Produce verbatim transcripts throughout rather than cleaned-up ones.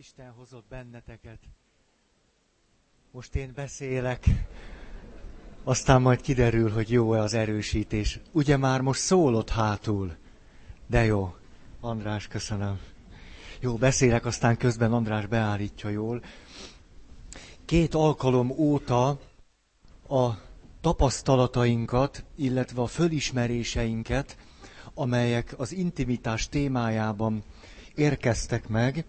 Isten hozott benneteket. Most én beszélek, aztán majd kiderül, hogy jó-e az erősítés. Ugye már most szólott hátul? De jó. András, köszönöm. Jó, beszélek, aztán közben András beállítja jól. Két alkalom óta a tapasztalatainkat, illetve a fölismeréseinket, amelyek az intimitás témájában érkeztek meg,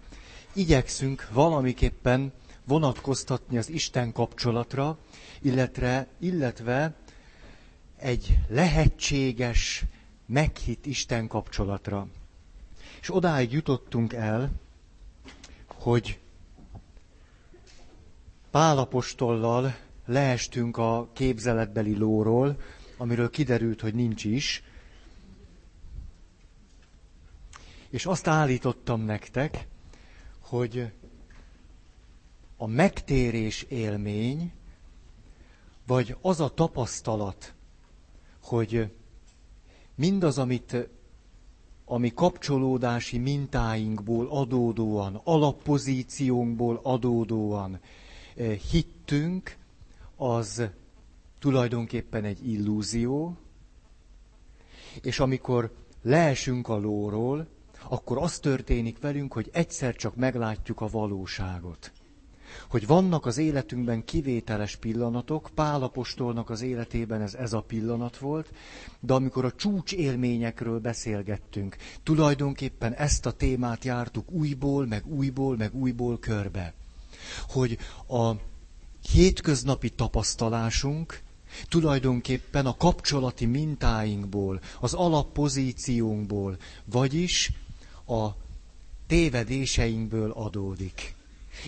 igyekszünk valamiképpen vonatkoztatni az Isten kapcsolatra, illetve, illetve egy lehetséges, meghitt Isten kapcsolatra. És odáig jutottunk el, hogy Pál apostollal leestünk a képzeletbeli lóról, amiről kiderült, hogy nincs is. És azt állítottam nektek, hogy a megtérés élmény, vagy az a tapasztalat, hogy mindaz, amit ami kapcsolódási mintáinkból adódóan, alappozíciónkból adódóan hittünk, az tulajdonképpen egy illúzió, és amikor leesünk a lóról, akkor az történik velünk, hogy egyszer csak meglátjuk a valóságot. Hogy vannak az életünkben kivételes pillanatok, Pál apostolnak az életében ez, ez a pillanat volt, de amikor a csúcsélményekről beszélgettünk, tulajdonképpen ezt a témát jártuk újból, meg újból, meg újból körbe. Hogy a hétköznapi tapasztalásunk tulajdonképpen a kapcsolati mintáinkból, az alappozíciónkból, vagyis a tévedéseinkből adódik.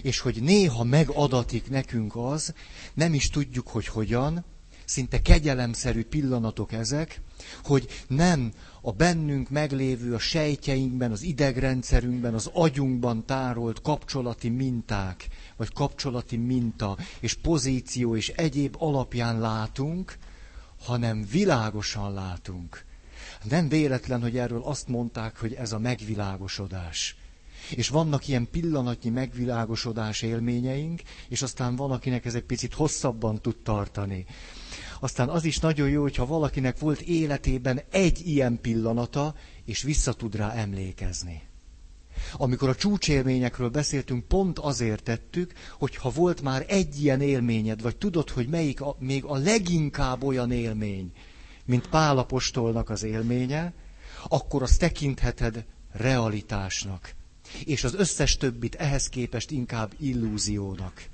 És hogy néha megadatik nekünk az, nem is tudjuk, hogy hogyan, szinte kegyelemszerű pillanatok ezek, hogy nem a bennünk meglévő, a sejtjeinkben, az idegrendszerünkben, az agyunkban tárolt kapcsolati minták, vagy kapcsolati minta, és pozíció, és egyéb alapján látunk, hanem világosan látunk. Nem véletlen, hogy erről azt mondták, hogy ez a megvilágosodás. És vannak ilyen pillanatnyi megvilágosodás élményeink, és aztán van, akinek ez egy picit hosszabban tud tartani. Aztán az is nagyon jó, hogyha valakinek volt életében egy ilyen pillanata, és vissza tud rá emlékezni. Amikor a csúcsélményekről beszéltünk, pont azért tettük, hogy ha volt már egy ilyen élményed, vagy tudod, hogy melyik a, még a leginkább olyan élmény, mint Pál apostolnak az élménye, akkor azt tekintheted realitásnak. És az összes többit ehhez képest inkább illúziónak.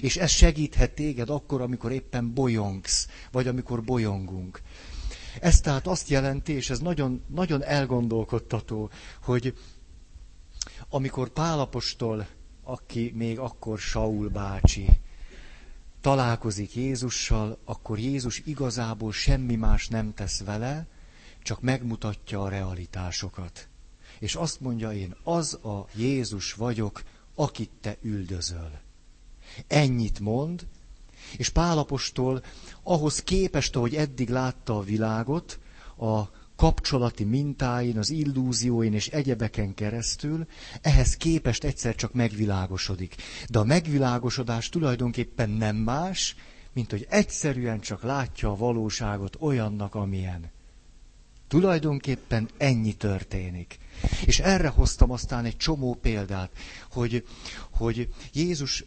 És ez segíthet téged akkor, amikor éppen bolyongsz, vagy amikor bolyongunk. Ez tehát azt jelenti, és ez nagyon, nagyon elgondolkodtató, hogy amikor Pál apostol, aki még akkor Saul bácsi, találkozik Jézussal, akkor Jézus igazából semmi más nem tesz vele, csak megmutatja a realitásokat. És azt mondja, én az a Jézus vagyok, akit te üldözöl. Ennyit mond, és Pál apostol ahhoz képest, ahogy eddig látta a világot, a kapcsolati mintáin, az illúzióin és egyebeken keresztül, ehhez képest egyszer csak megvilágosodik. De a megvilágosodás tulajdonképpen nem más, mint hogy egyszerűen csak látja a valóságot olyannak, amilyen. Tulajdonképpen ennyi történik. És erre hoztam aztán egy csomó példát, hogy, hogy Jézus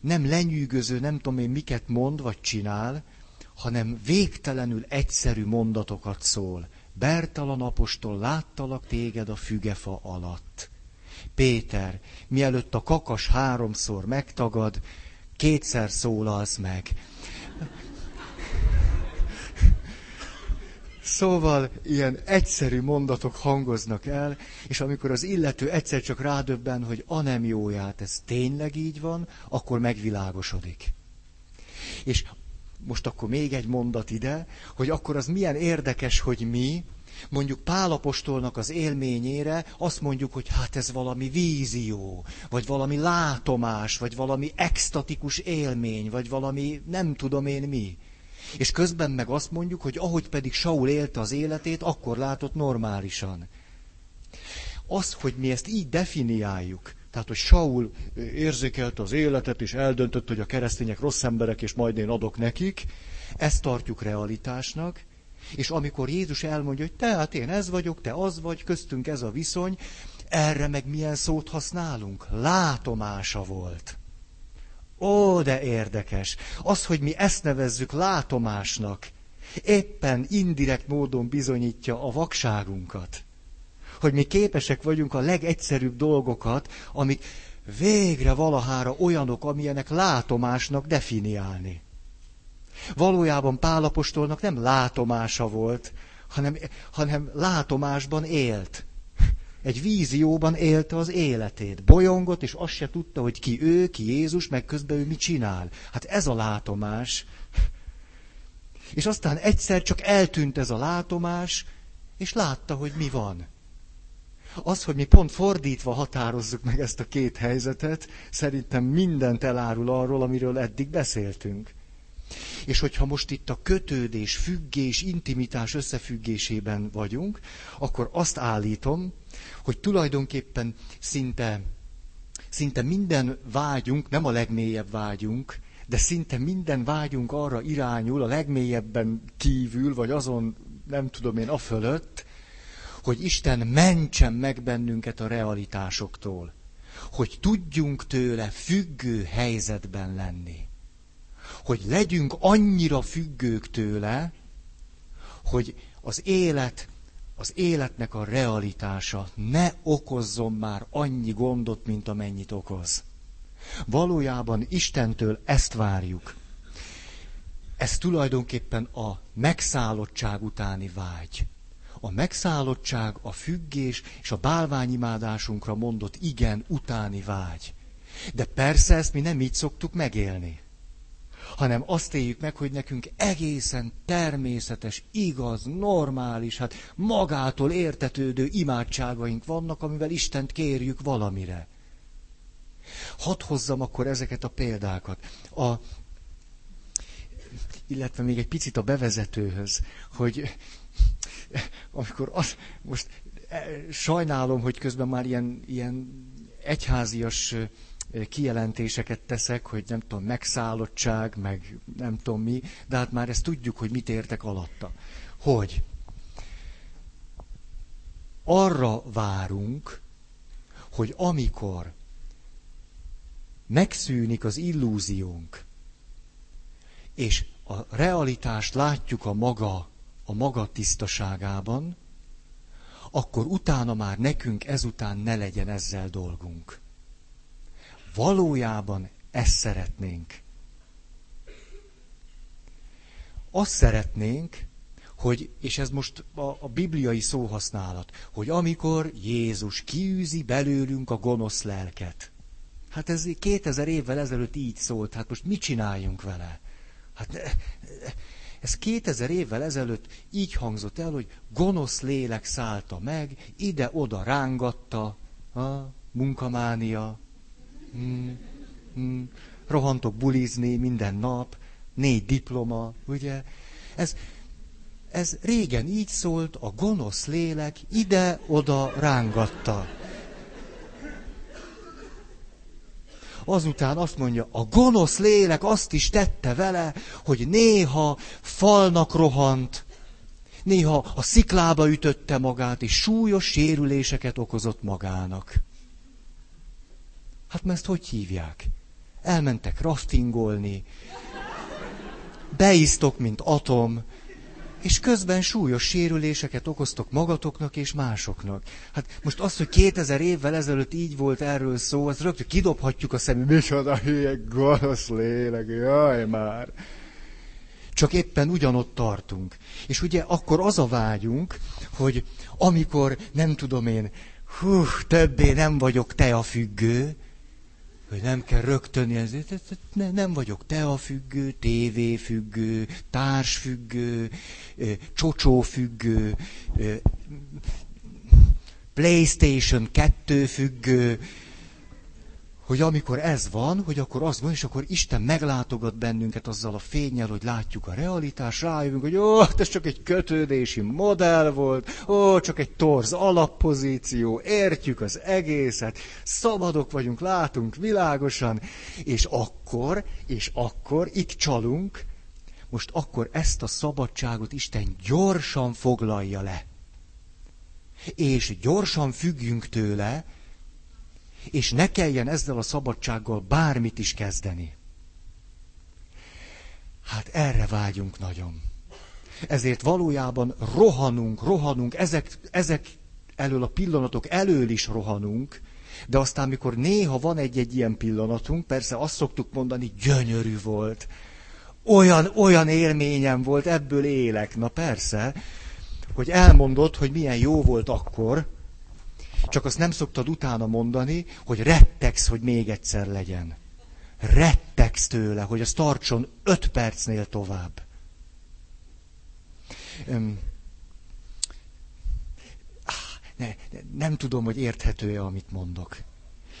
nem lenyűgöző, nem tudom én miket mond vagy csinál, hanem végtelenül egyszerű mondatokat szól. Bertalan apostol, láttalak téged a fügefa alatt. Péter, mielőtt a kakas háromszor megtagad, kétszer szólalsz meg. Szóval ilyen egyszerű mondatok hangoznak el, és amikor az illető egyszer csak rádöbben, hogy a nem jóját, ez tényleg így van, akkor megvilágosodik. És most akkor még egy mondat ide, hogy akkor az milyen érdekes, hogy mi, mondjuk Pál apostolnak az élményére azt mondjuk, hogy hát ez valami vízió, vagy valami látomás, vagy valami extatikus élmény, vagy valami nem tudom én mi. És közben meg azt mondjuk, hogy ahogy pedig Saul élte az életét, akkor látott normálisan. Az, hogy mi ezt így definiáljuk, Tehát, hogy Saul érzékelte az életet, és eldöntött, hogy a keresztények rossz emberek, és majd én adok nekik. Ezt tartjuk realitásnak. És amikor Jézus elmondja, hogy te, hát én ez vagyok, te az vagy, köztünk ez a viszony, erre meg milyen szót használunk? Látomása volt. Ó, de érdekes. Az, hogy mi ezt nevezzük látomásnak, éppen indirekt módon bizonyítja a vakságunkat. Hogy mi képesek vagyunk a legegyszerűbb dolgokat, amik végre valahára olyanok, amilyenek látomásnak definiálni. Valójában Pál apostolnak nem látomása volt, hanem, hanem látomásban élt. Egy vízióban élte az életét. Bolyongott, és azt se tudta, hogy ki ő, ki Jézus, meg közben ő mit csinál. Hát ez a látomás. És aztán egyszer csak eltűnt ez a látomás, és látta, hogy mi van. Az, hogy mi pont fordítva határozzuk meg ezt a két helyzetet, szerintem mindent elárul arról, amiről eddig beszéltünk. És hogyha most itt a kötődés, függés, intimitás összefüggésében vagyunk, akkor azt állítom, hogy tulajdonképpen szinte, szinte minden vágyunk, nem a legmélyebb vágyunk, de szinte minden vágyunk arra irányul, a legmélyebben kívül, vagy azon, nem tudom én, afölött, hogy Isten mentsen meg bennünket a realitásoktól, hogy tudjunk tőle függő helyzetben lenni. Hogy legyünk annyira függők tőle, hogy az élet, az életnek a realitása ne okozzon már annyi gondot, mint amennyit okoz. Valójában Istentől ezt várjuk. Ez tulajdonképpen a megszállottság utáni vágy. A megszállottság, a függés és a bálványimádásunkra mondott igen utáni vágy. De persze ezt mi nem így szoktuk megélni, hanem azt éljük meg, hogy nekünk egészen természetes, igaz, normális, hát magától értetődő imádságaink vannak, amivel Istent kérjük valamire. Hadd hozzam akkor ezeket a példákat. A, illetve még egy picit a bevezetőhöz, hogy amikor az, most sajnálom, hogy közben már ilyen, ilyen egyházias kijelentéseket teszek, hogy nem tudom, megszállottság, meg nem tudom mi, de hát már ezt tudjuk, hogy mit értek alatta. Hogy arra várunk, hogy amikor megszűnik az illúziónk, és a realitást látjuk a maga, a maga tisztaságában, akkor utána már nekünk ezután ne legyen ezzel dolgunk. Valójában ezt szeretnénk. Azt szeretnénk, hogy, és ez most a, a bibliai szóhasználat, hogy amikor Jézus kiűzi belőlünk a gonosz lelket. Hát ez kétezer évvel ezelőtt így szólt, hát most mit csináljunk vele? Hát ez kétezer évvel ezelőtt így hangzott el, hogy gonosz lélek szállta meg, ide-oda rángatta, a munkamánia, Mm, mm, rohantok bulizni minden nap, négy diploma, ugye? Ez, ez régen így szólt, a gonosz lélek ide-oda rángatta. Azután azt mondja, a gonosz lélek azt is tette vele, hogy néha falnak rohant, néha a sziklába ütötte magát, és súlyos sérüléseket okozott magának. Hát mert ezt hogy hívják? Elmentek raftingolni, beisztok, mint atom, és közben súlyos sérüléseket okoztok magatoknak és másoknak. Hát most az, hogy kétezer évvel ezelőtt így volt erről szó, azt rögtön kidobhatjuk a szemünk. Micsoda hülye, gonosz lélek, jaj már! Csak éppen ugyanott tartunk. És ugye akkor az a vágyunk, hogy amikor, nem tudom én, hú, többé nem vagyok te a függő, hogy nem kell rögtön élni, nem vagyok teafüggő, tévéfüggő, társfüggő, csocsófüggő, PlayStation kettő függő. hogy amikor ez van, hogy akkor azt mondja, és akkor Isten meglátogat bennünket azzal a fénnyel, hogy látjuk a realitást, rájövünk, hogy ó, ez csak egy kötődési modell volt, ó, csak egy torz alappozíció, értjük az egészet, szabadok vagyunk, látunk világosan, és akkor, és akkor, itt csalunk, most akkor ezt a szabadságot Isten gyorsan foglalja le. És gyorsan függjünk tőle, és ne kelljen ezzel a szabadsággal bármit is kezdeni. Hát erre vágyunk nagyon. Ezért valójában rohanunk, rohanunk, ezek, ezek elől a pillanatok elől is rohanunk, de aztán, mikor néha van egy-egy ilyen pillanatunk, persze azt szoktuk mondani, gyönyörű volt, olyan, olyan élményem volt, ebből élek. Na persze, hogy elmondod, hogy milyen jó volt akkor, csak azt nem szoktad utána mondani, hogy rettegsz, hogy még egyszer legyen. Rettegsz tőle, hogy az tartson öt percnél tovább. Öm, ne, nem tudom, hogy érthető-e, amit mondok.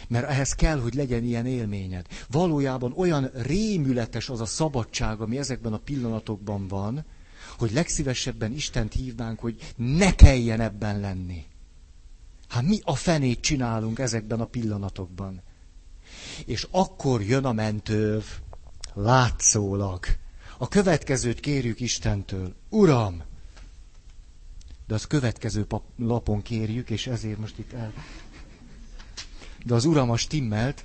Mert ehhez kell, hogy legyen ilyen élményed. Valójában olyan rémületes az a szabadság, ami ezekben a pillanatokban van, hogy legszívesebben Istent hívnánk, hogy ne kelljen ebben lenni. Hát mi a fenét csinálunk ezekben a pillanatokban? És akkor jön a mentőv, látszólag. A következőt kérjük Istentől. Uram! De az következő lapon kérjük, és ezért most itt el... De az Uram a stimmelt.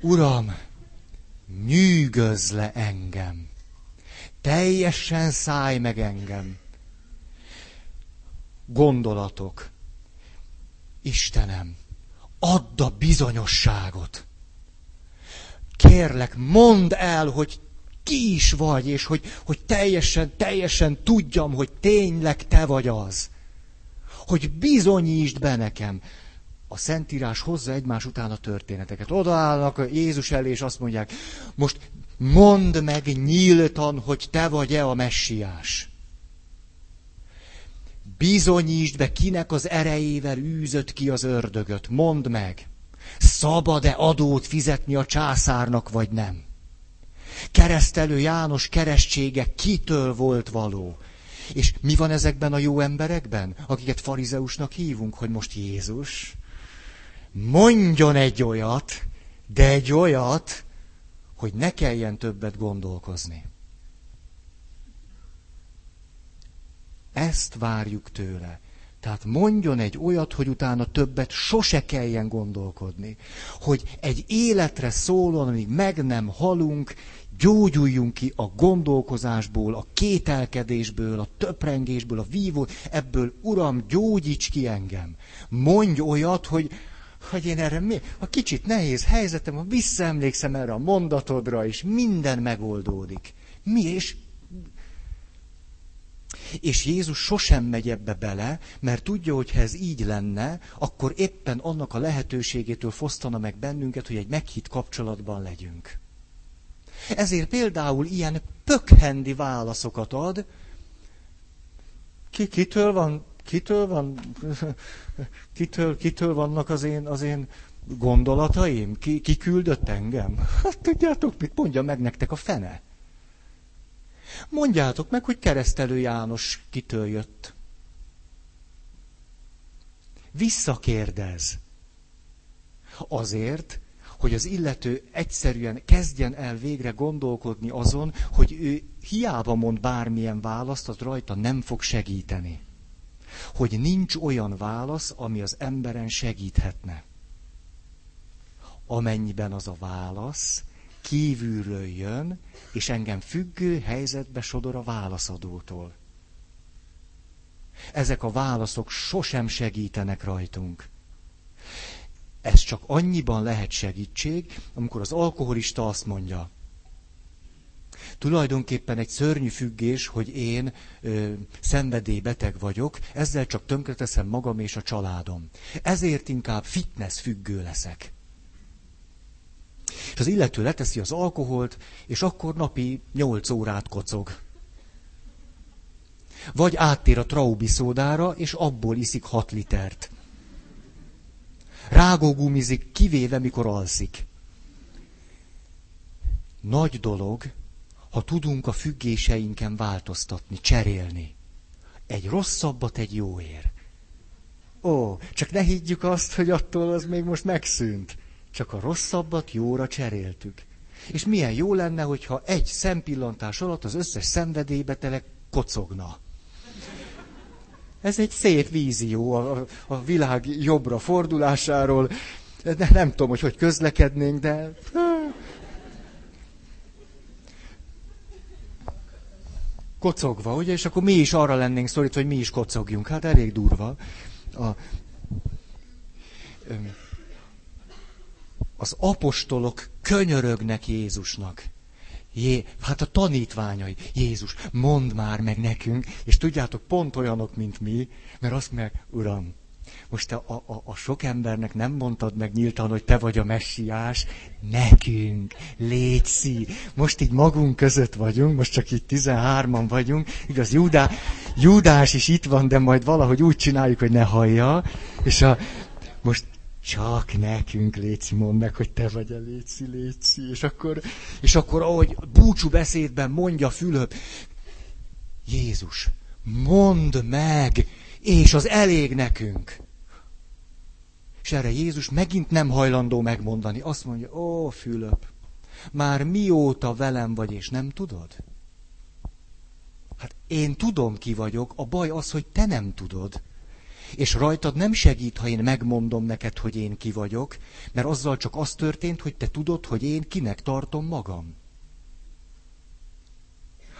Uram, nyűgözz le engem. Teljesen szállj meg engem. Gondolatok. Istenem, add a bizonyosságot. Kérlek, mondd el, hogy ki is vagy, és hogy, hogy teljesen, teljesen tudjam, hogy tényleg te vagy az. Hogy bizonyítsd be nekem. A Szentírás hozza egymás után a történeteket. Odaállnak Jézus elé, és azt mondják, most mondd meg nyíltan, hogy te vagy-e a messiás. Bizonyítsd be, kinek az erejével űzött ki az ördögöt. Mondd meg, szabad-e adót fizetni a császárnak, vagy nem? Keresztelő János keresztsége kitől volt való? És mi van ezekben a jó emberekben, akiket farizeusnak hívunk, hogy most Jézus mondjon egy olyat, de egy olyat, hogy ne kelljen többet gondolkozni. Ezt várjuk tőle. Tehát mondjon egy olyat, hogy utána többet sose kelljen gondolkodni. Hogy egy életre szólon, amíg meg nem halunk, gyógyuljunk ki a gondolkozásból, a kételkedésből, a töprengésből, a vívó, ebből, Uram, gyógyíts ki engem. Mondj olyat, hogy, hogy én erre mi? A kicsit nehéz helyzetem, ha visszaemlékszem erre a mondatodra, és minden megoldódik. Mi és... És Jézus sosem megy ebbe bele, mert tudja, hogy ha ez így lenne, akkor éppen annak a lehetőségétől fosztana meg bennünket, hogy egy meghitt kapcsolatban legyünk. Ezért például ilyen pökhendi válaszokat ad. Ki, kitől van, kitől van, kitől, kitől vannak az én, az én gondolataim? Ki, ki küldött engem? Hát tudjátok, mit mondja meg nektek a fene? Mondjátok meg, hogy Keresztelő János kitől jött. Visszakérdez. Azért, hogy az illető egyszerűen kezdjen el végre gondolkodni azon, hogy ő hiába mond bármilyen választ, az rajta nem fog segíteni. Hogy nincs olyan válasz, ami az emberen segíthetne. Amennyiben az a válasz kívülről jön, és engem függő helyzetbe sodor a válaszadótól. Ezek a válaszok sosem segítenek rajtunk. Ez csak annyiban lehet segítség, amikor az alkoholista azt mondja, tulajdonképpen egy szörnyű függés, hogy én ö, szenvedélybeteg vagyok, ezzel csak tönkreteszem magam és a családom. Ezért inkább fitness függő leszek. És az illető leteszi az alkoholt, és akkor napi nyolc órát kocog. Vagy áttér a traubiszódára, és abból iszik hat litert. Rá rágógumizik, kivéve mikor alszik. Nagy dolog, ha tudunk a függéseinken változtatni, cserélni. Egy rosszabbat egy jóért. Ó, csak ne higgyük azt, hogy attól az még most megszűnt. Csak a rosszabbat jóra cseréltük. És milyen jó lenne, hogyha egy szempillantás alatt az összes szenvedélybeteleg kocogna. Ez egy szép vízió a, a világ jobbra fordulásáról. De nem tudom, hogy hogy közlekednénk, de... Kocogva, ugye? És akkor mi is arra lennénk szorítva, hogy mi is kocogjunk. Hát elég durva. A... Az apostolok könyörögnek Jézusnak. Jé, hát a tanítványai. Jézus, mondd már meg nekünk, és tudjátok, pont olyanok, mint mi, mert azt meg, Uram, most te a, a, a sok embernek nem mondtad meg nyíltan, hogy te vagy a messiás, nekünk, légy szí. Most így magunk között vagyunk, most csak itt tizenhárman vagyunk, igaz, Judá, Judás is itt van, de majd valahogy úgy csináljuk, hogy ne hallja, és a, most csak nekünk, léci, mondd meg, hogy te vagy a léci, léci. És akkor, és akkor ahogy búcsú beszédben mondja Fülöp, Jézus, mondd meg, és az elég nekünk. És erre Jézus megint nem hajlandó megmondani. Azt mondja, ó, Fülöp, már mióta velem vagy, és nem tudod? Hát én tudom, ki vagyok, a baj az, hogy te nem tudod. És rajtad nem segít, ha én megmondom neked, hogy én ki vagyok, mert azzal csak az történt, hogy te tudod, hogy én kinek tartom magam.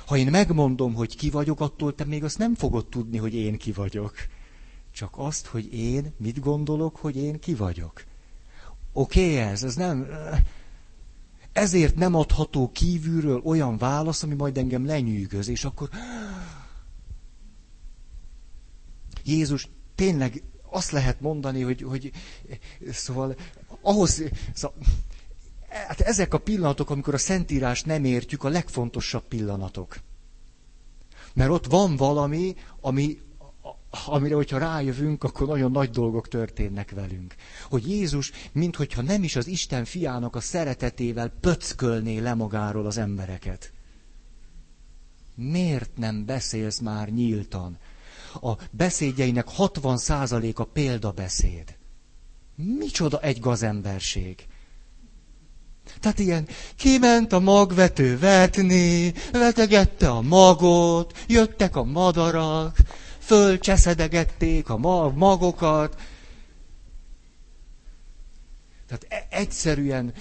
Ha én megmondom, hogy ki vagyok, attól te még azt nem fogod tudni, hogy én ki vagyok. Csak azt, hogy én mit gondolok, hogy én ki vagyok. Oké okay, ez, ez nem... Ezért nem adható kívülről olyan válasz, ami majd engem lenyűgöz, és akkor... Jézus... Tényleg azt lehet mondani, hogy, hogy szóval ahhoz, szóval, hát ezek a pillanatok, amikor a Szentírást nem értjük, a legfontosabb pillanatok. Mert ott van valami, ami, amire, hogyha rájövünk, akkor nagyon nagy dolgok történnek velünk. Hogy Jézus, minthogyha nem is az Isten fiának a szeretetével pöckölné le magáról az embereket. Miért nem beszélsz már nyíltan? A beszédjeinek hatvan százaléka példabeszéd. Micsoda egy gazemberség. Tehát ilyen, kiment a magvető vetni, vetegette a magot, jöttek a madarak, fölcseszedegették a magokat. Tehát egyszerűen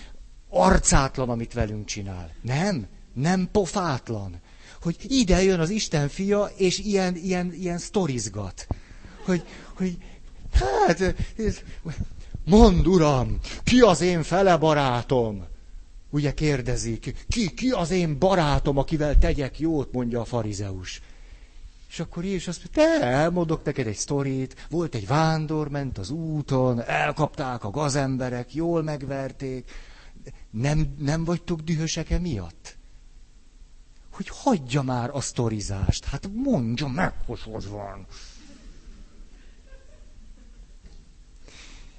arcátlan, amit velünk csinál. Nem, nem pofátlan. Hogy ide jön az Isten fia, és ilyen, ilyen, ilyen sztorizgat. Hogy, hogy, hát, mondd, Uram, ki az én fele barátom? Ugye kérdezik, ki, ki az én barátom, akivel tegyek jót, mondja a farizeus. És akkor Jézus azt mondja, te, elmondok neked egy sztorit, volt egy vándor, ment az úton, elkapták a gazemberek, jól megverték, nem, nem vagytok dühösek emiatt? Hogy hagyja már a sztorizást. Hát mondja meg, hogy hogy van.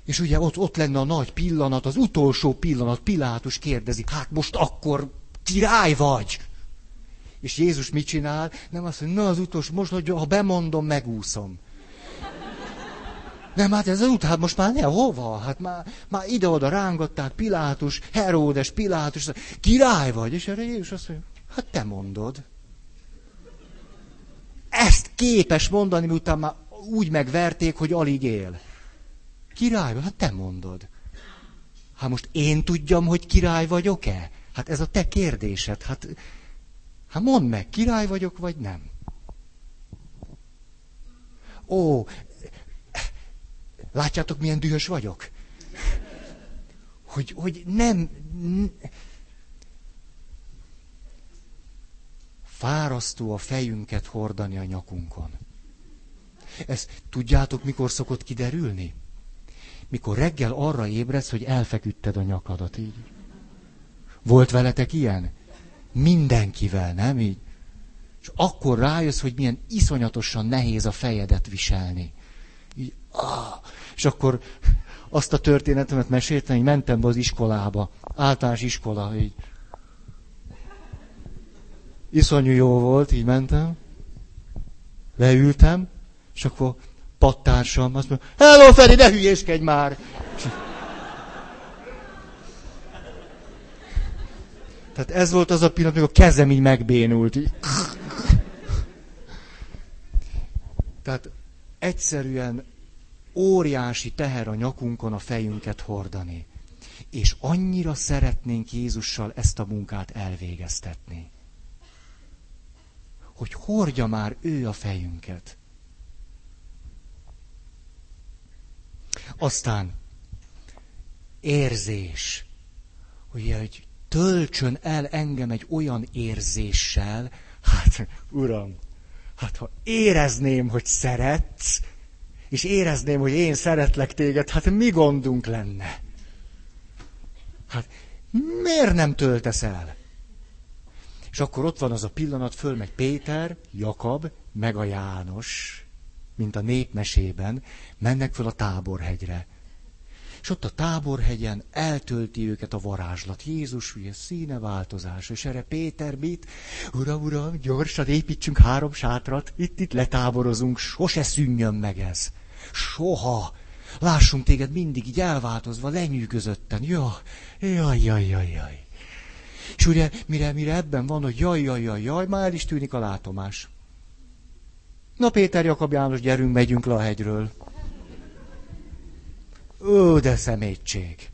És ugye ott, ott lenne a nagy pillanat, az utolsó pillanat, Pilátus kérdezi, hát most akkor király vagy? És Jézus mit csinál? Nem azt mondja, na az utolsó, most hogy ha bemondom, megúszom. Nem, hát ez az út, hát most már ne, hova? Hát már, már ide-oda rángatták Pilátus, Heródes, Pilátus, király vagy? És erre Jézus azt mondja, hát te mondod. Ezt képes mondani, miután már úgy megverték, hogy alig él. Király, hát te mondod. Hát most én tudjam, hogy király vagyok-e? Hát ez a te kérdésed. Hát, hát mondd meg, király vagyok, vagy nem? Ó, látjátok, milyen dühös vagyok? Hogy, hogy nem... Fárasztó a fejünket hordani a nyakunkon. Ezt tudjátok, mikor szokott kiderülni? Mikor reggel arra ébredsz, hogy elfeküdted a nyakadat, így. Volt veletek ilyen? Mindenkivel, nem így? És akkor rájössz, hogy milyen iszonyatosan nehéz a fejedet viselni. Így, ah, és akkor... azt a történetemet meséltem, hogy mentem be az iskolába. Általános iskola, így. Iszonyú jó volt, így mentem. Leültem, és akkor pattársam azt mondja, hello Feri, ne hülyéskedj már! Tehát ez volt az a pillanat, amikor a kezem így megbénult. Így. Tehát egyszerűen óriási teher a nyakunkon a fejünket hordani. És annyira szeretnénk Jézussal ezt a munkát elvégeztetni. Hogy hordja már ő a fejünket. Aztán érzés. Ugye, hogy töltsön el engem egy olyan érzéssel, hát uram, hát ha érezném, hogy szeretsz, és érezném, hogy én szeretlek téged, hát mi gondunk lenne? Hát miért nem töltesz el? És akkor ott van az a pillanat, fölmegy Péter, Jakab, meg a János, mint a népmesében, mennek föl a Táborhegyre. És ott a Táborhegyen eltölti őket a varázslat. Jézus, ugye színe változás, és erre Péter mit? Ura, ura, gyorsan építsünk három sátrat, itt-itt letáborozunk, sose szűnjön meg ez. Soha! Lássunk téged mindig így elváltozva, lenyűgözötten. Ja, jaj, jaj, jaj, jaj. És ugye, mire, mire ebben van, hogy jaj, jaj, jaj, jaj, már el is tűnik a látomás. Na Péter, Jakab, János, gyerünk, megyünk le a hegyről. Ó, de szemétség.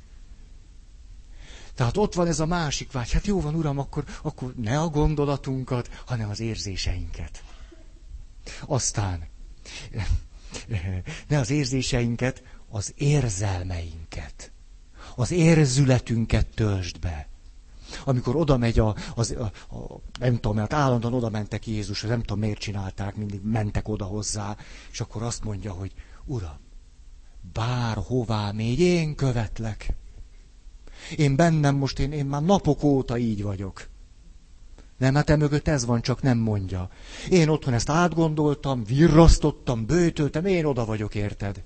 Tehát ott van ez a másik vágy. Hát jó van, uram, akkor, akkor ne a gondolatunkat, hanem az érzéseinket. Aztán ne az érzéseinket, az érzelmeinket. Az érzületünket töltsd be. Amikor oda megy a, az, a, a, nem tudom, mert állandóan oda mentek Jézus, nem tudom miért csinálták, mindig mentek oda hozzá, és akkor azt mondja, hogy uram, bárhová még én követlek. Én bennem most, én, én már napok óta így vagyok. Nem, hát emögött ez van, csak nem mondja. Én otthon ezt átgondoltam, virrasztottam, bőtöltem, én oda vagyok, érted?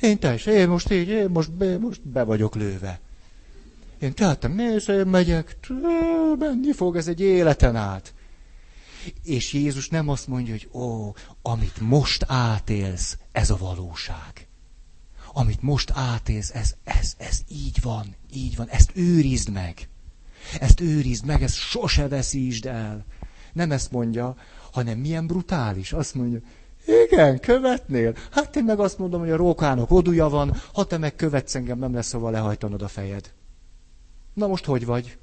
Én teljesen, én most így, én most be, most be vagyok lőve. Én tehetem, nézd, én megyek, menni fog ez egy életen át. És Jézus nem azt mondja, hogy ó, amit most átélsz, ez a valóság. Amit most átélsz, ez, ez, ez így van, így van, ezt őrizd meg. Ezt őrizd meg, ezt sose veszítsd el. Nem ezt mondja, hanem milyen brutális. Azt mondja, igen, követnél? Hát én meg azt mondom, hogy a rókának odúja van, ha te meg követsz engem, nem lesz hova lehajtanod a fejed. Na most hogy vagy?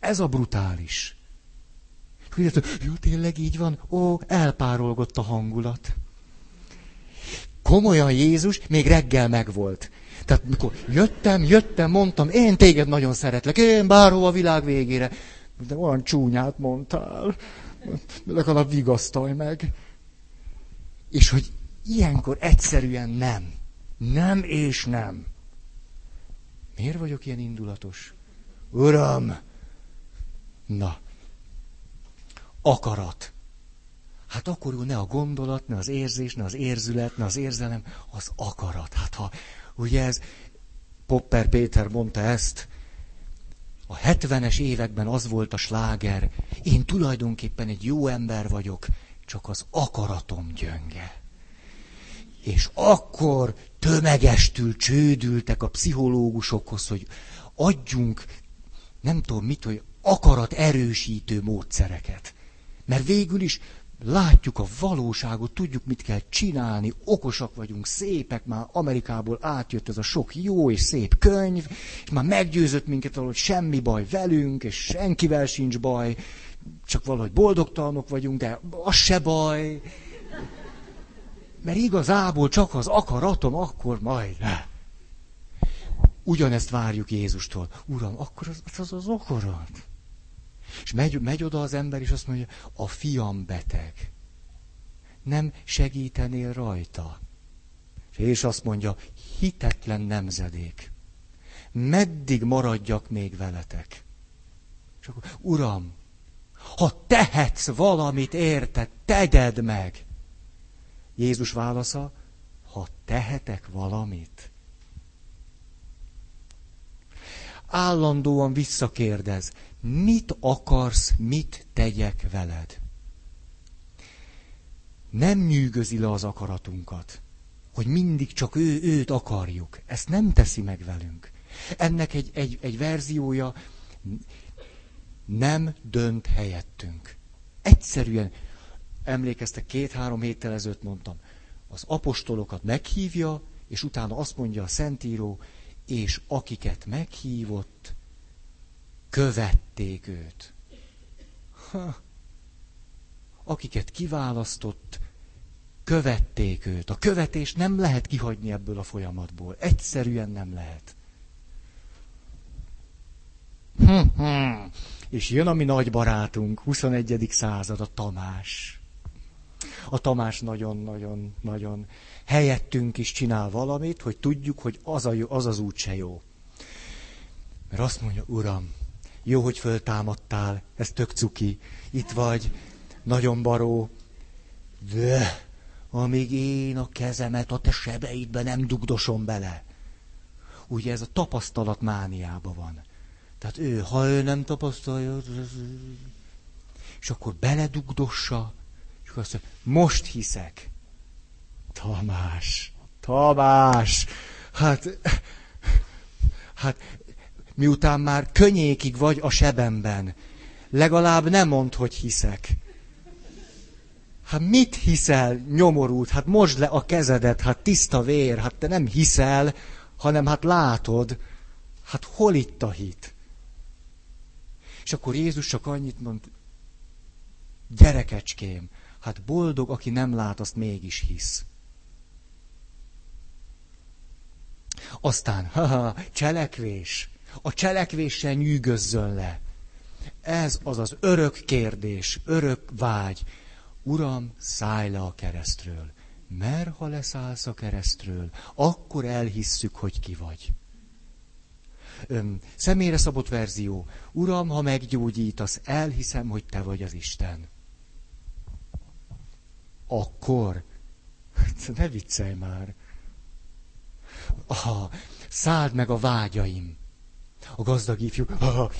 Ez a brutális. Jó, tényleg így van? Ó, elpárolgott a hangulat. Komolyan Jézus még reggel megvolt. Tehát mikor jöttem, jöttem, mondtam, én téged nagyon szeretlek, én bárhol a világ végére. De olyan csúnyát mondtál, legalább vigasztalj meg. És hogy ilyenkor egyszerűen nem. Nem és nem. Miért vagyok ilyen indulatos? Uram! Na. Akarat. Hát akkor jó, ne a gondolat, ne az érzés, ne az érzület, ne az érzelem, az akarat. Hát ha, ugye ez, Popper Péter mondta ezt, a hetvenes években az volt a sláger, én tulajdonképpen egy jó ember vagyok, csak az akaratom gyönge. És akkor tömegestül csődültek a pszichológusokhoz, hogy adjunk, nem tudom mit, hogy akarat erősítő módszereket. Mert végül is látjuk a valóságot, tudjuk, mit kell csinálni, okosak vagyunk, szépek, már Amerikából átjött ez a sok jó és szép könyv, és már meggyőzött minket valahogy semmi baj velünk, és senkivel sincs baj, csak valahogy boldogtalanok vagyunk, de az se baj. Mert igazából csak az akaratom, akkor majd le. Ugyanezt várjuk Jézustól. Uram, akkor az az, az akarat. És megy, megy oda az ember, és azt mondja, a fiam beteg. Nem segítenél rajta. És azt mondja, hitetlen nemzedék. Meddig maradjak még veletek? És akkor, uram, ha tehetsz valamit érted, teged meg. Jézus válasza, ha tehetek valamit. Állandóan visszakérdez, mit akarsz, mit tegyek veled? Nem nyűgözi le az akaratunkat, hogy mindig csak ő, őt akarjuk. Ezt nem teszi meg velünk. Ennek egy, egy, egy verziója, nem dönt helyettünk. Egyszerűen, emlékeztek, két-három héttel ezelőtt mondtam, az apostolokat meghívja, és utána azt mondja a Szentíró, és akiket meghívott, követték őt. Ha. Akiket kiválasztott, követték őt. A követést nem lehet kihagyni ebből a folyamatból. Egyszerűen nem lehet. És jön a mi nagy barátunk, huszonegyedik század, a Tamás. A Tamás nagyon-nagyon-nagyon helyettünk is csinál valamit, hogy tudjuk, hogy az, a jó, az az út se jó. Mert azt mondja, Uram, jó, hogy föltámadtál, ez tök cuki, itt vagy, nagyon baró, de amíg én a kezemet a te sebeidbe nem dugdosom bele. Ugye ez a tapasztalat mániában van. Tehát ő, ha ő nem tapasztalja, és akkor beledugdossa, és akkor azt mondja, most hiszek. Tamás, Tamás, hát, hát miután már könnyékig vagy a sebemben, legalább nem mondd, hogy hiszek. Hát mit hiszel, nyomorult? Hát mosd le a kezedet, hát tiszta vér, hát te nem hiszel, hanem hát látod, hát hol itt a hit? És akkor Jézus csak annyit mond, gyerekecském, hát boldog, aki nem lát, azt mégis hisz. Aztán, haha, cselekvés. A cselekvéssel nyűgözzön le. Ez az az örök kérdés, örök vágy. Uram, szállj le a keresztről. Mert ha leszállsz a keresztről, akkor elhisszük, hogy ki vagy. Öm, személyre szabott verzió. Uram, ha meggyógyítasz, elhiszem, hogy te vagy az Isten. Akkor? Ne viccelj már. Aha, szálld meg a vágyaim. A gazdag ifjú, aha,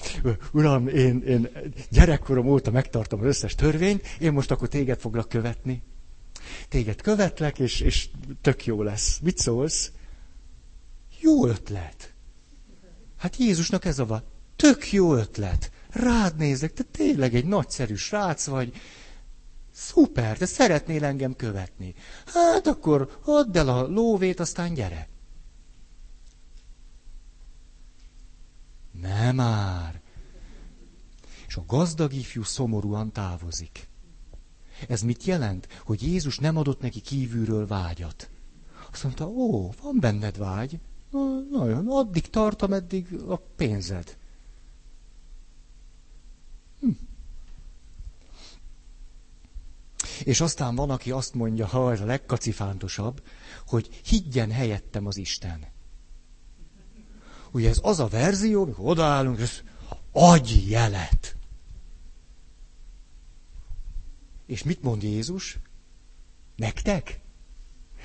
Uram, én, én gyerekkorom óta megtartom az összes törvényt, én most akkor téged foglak követni. Téged követlek, és, és tök jó lesz. Mit szólsz? Jó ötlet. Hát Jézusnak ez a van. Tök jó ötlet. Rád nézek, te tényleg egy nagyszerű srác vagy. Szuper, te szeretnél engem követni. Hát akkor add el a lóvét, aztán gyere. Nem már. És a gazdag ifjú szomorúan távozik. Ez mit jelent? Hogy Jézus nem adott neki kívülről vágyat. Azt mondta, ó, van benned vágy. Nagyon, addig tart, ameddig a pénzed. Hm. És aztán van, aki azt mondja, ha ez a legkacifántosabb, hogy higgyen helyettem az Isten. Ugye ez az a verzió, amikor odaállunk, és adj jelet. És mit mond Jézus? Nektek?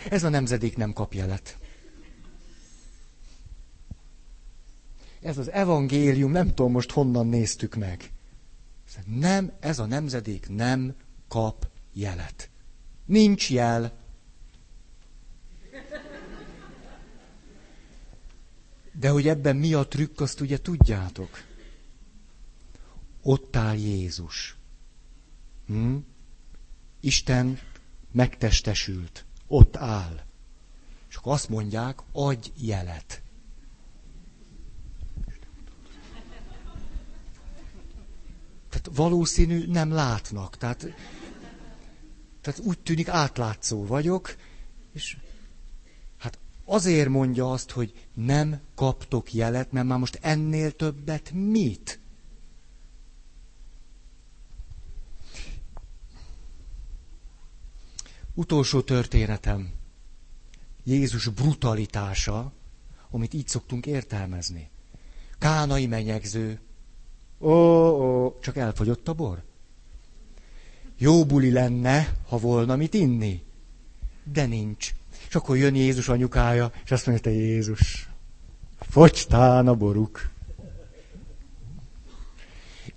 Ez a nemzedék nem kap jelet. Ez az evangélium, nem tudom most honnan néztük meg. Nem, ez a nemzedék nem kap jelet. Nincs jel. De hogy ebben mi a trükk, azt ugye tudjátok. Ott áll Jézus. Hm? Isten megtestesült. Ott áll. És akkor azt mondják, adj jelet. Tehát valószínű nem látnak. Tehát, tehát úgy tűnik átlátszó vagyok, és... Azért mondja azt, hogy nem kaptok jelet, mert már most ennél többet mit? Utolsó történetem. Jézus brutalitása, amit így szoktunk értelmezni. Kánai menyegző. Ó, ó, csak elfogyott a bor. Jó buli lenne, ha volna mit inni. de nincs. És akkor jön Jézus anyukája, és azt mondja, te Jézus, fogytán a boruk.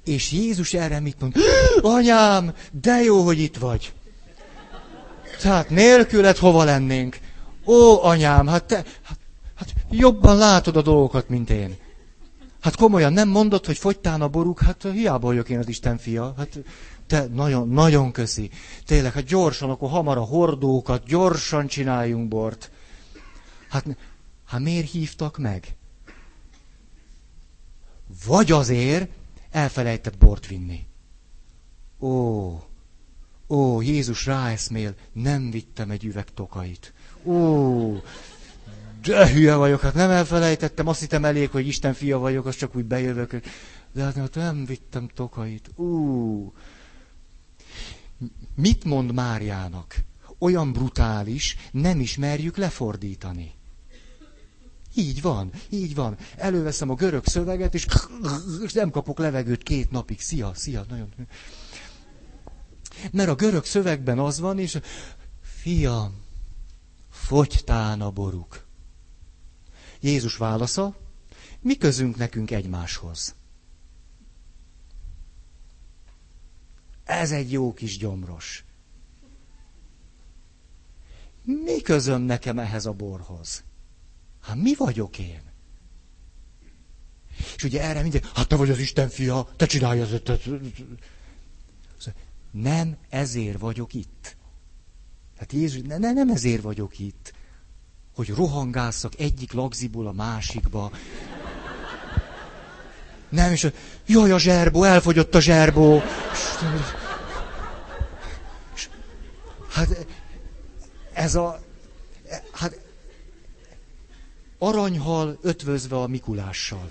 És Jézus erre mit mond? Anyám, de jó, hogy itt vagy. Tehát nélküled hova lennénk? Ó, anyám, hát te hát, hát jobban látod a dolgokat, mint én. Hát komolyan, nem mondod, hogy fogytán a boruk? Hát hiába vagyok én az Isten fia. Hát te nagyon, nagyon köszi. Tényleg, hát gyorsan, akkor hamar a hordókat, gyorsan csináljunk bort. Hát, hát miért hívtak meg? Vagy azért elfelejtett bort vinni. Ó, ó, Jézus ráeszmél, nem vittem egy üveg tokait. Ó, de hülye vagyok, hát nem elfelejtettem, azt hittem elég, hogy Isten fia vagyok, az csak úgy bejövök. De hát nem vittem tokait. Ó, mit mond Máriának? Olyan brutális, nem ismerjük lefordítani. Így van, így van. Előveszem a görög szöveget, és, és nem kapok levegőt két napig. Szia, szia, nagyon. Mert a görög szövegben az van, és fiam, fogytán a boruk. Jézus válasza, mi közünk nekünk egymáshoz? Ez egy jó kis gyomros. Mi közöm nekem ehhez a borhoz? Hát mi vagyok én? És ugye erre mindig, hát te vagy az Isten fia, te csinálj az... Nem ezért vagyok itt. Hát Jézus, ne, ne, nem ezért vagyok itt, hogy rohangásszak egyik lagziból a másikba. Nem, és jaj, a zserbó, elfogyott a zserbó. Hát ez a... Hát... Aranyhal ötvözve a Mikulással.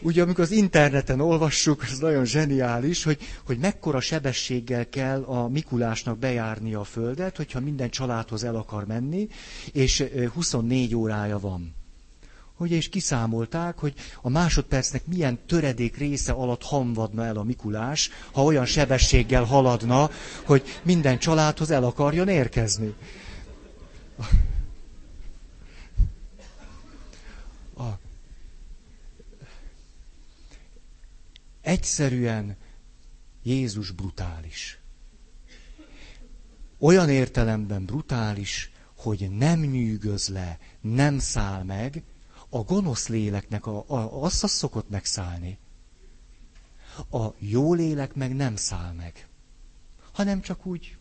Ugye, amikor az interneten olvassuk, ez nagyon zseniális, hogy, hogy mekkora sebességgel kell a Mikulásnak bejárnia a Földet, hogyha minden családhoz el akar menni, és huszonnégy órája van. Ugye, és kiszámolták, hogy a másodpercnek milyen töredék része alatt hamvadna el a Mikulás, ha olyan sebességgel haladna, hogy minden családhoz el akarjon érkezni. A... Egyszerűen Jézus brutális. Olyan értelemben brutális, hogy nem nyűgöz le, nem száll meg, a gonosz léleknek a, a, azt az szokott megszállni. A jó lélek meg nem száll meg, hanem csak úgy,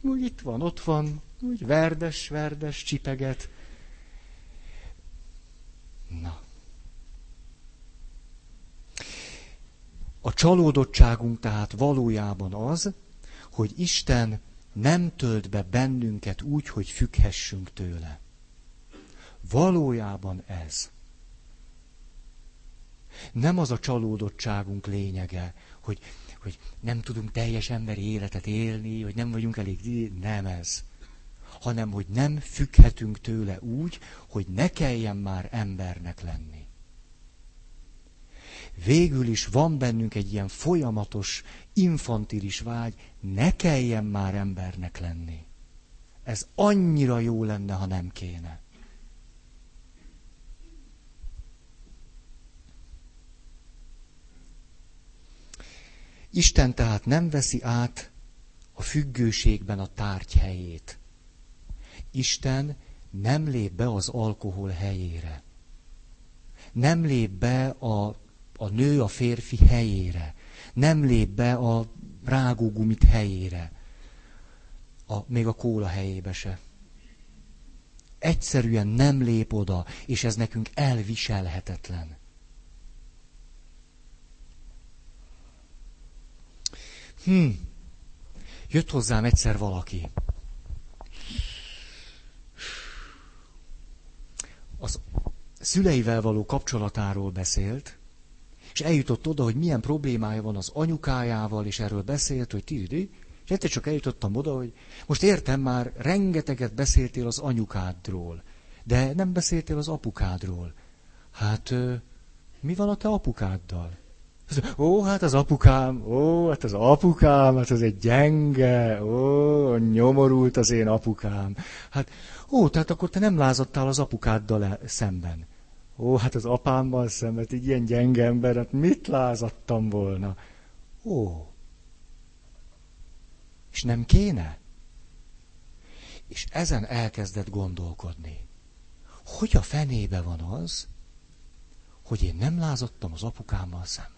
úgy itt van, ott van, úgy verdes, verdes, csipeget. Na. A csalódottságunk tehát valójában az, hogy Isten nem tölt be bennünket úgy, hogy függhessünk tőle. Valójában ez. Nem az a csalódottságunk lényege, hogy, hogy nem tudunk teljes emberi életet élni, hogy nem vagyunk elég, nem ez. Hanem, hogy nem függhetünk tőle úgy, hogy ne kelljen már embernek lenni. Végül is van bennünk egy ilyen folyamatos, infantilis vágy, ne kelljen már embernek lenni. Ez annyira jó lenne, ha nem kéne. Isten tehát nem veszi át a függőségben a tárgy helyét. Isten nem lép be az alkohol helyére. Nem lép be a, a nő a férfi helyére. Nem lép be a rágógumit helyére. A, még a kóla helyébe se. Egyszerűen nem lép oda, és ez nekünk elviselhetetlen. Hm, jött hozzám egyszer valaki. Az szüleivel való kapcsolatáról beszélt, és eljutott oda, hogy milyen problémája van az anyukájával, és erről beszélt, hogy tiri, és egyszer csak eljutottam oda, hogy most értem már, rengeteget beszéltél az anyukádról, de nem beszéltél az apukádról. Hát, mi van a te apukáddal? Ó, hát az apukám, ó, hát az apukám, hát az egy gyenge, ó, nyomorult az én apukám. Hát, ó, tehát akkor te nem lázadtál az apukáddal szemben. Ó, hát az apámmal szemben, hát egy ilyen gyenge ember, hát mit lázadtam volna? Ó, és nem kéne? És ezen elkezdett gondolkodni. Hogy a fenébe van az, hogy én nem lázadtam az apukámmal szemben?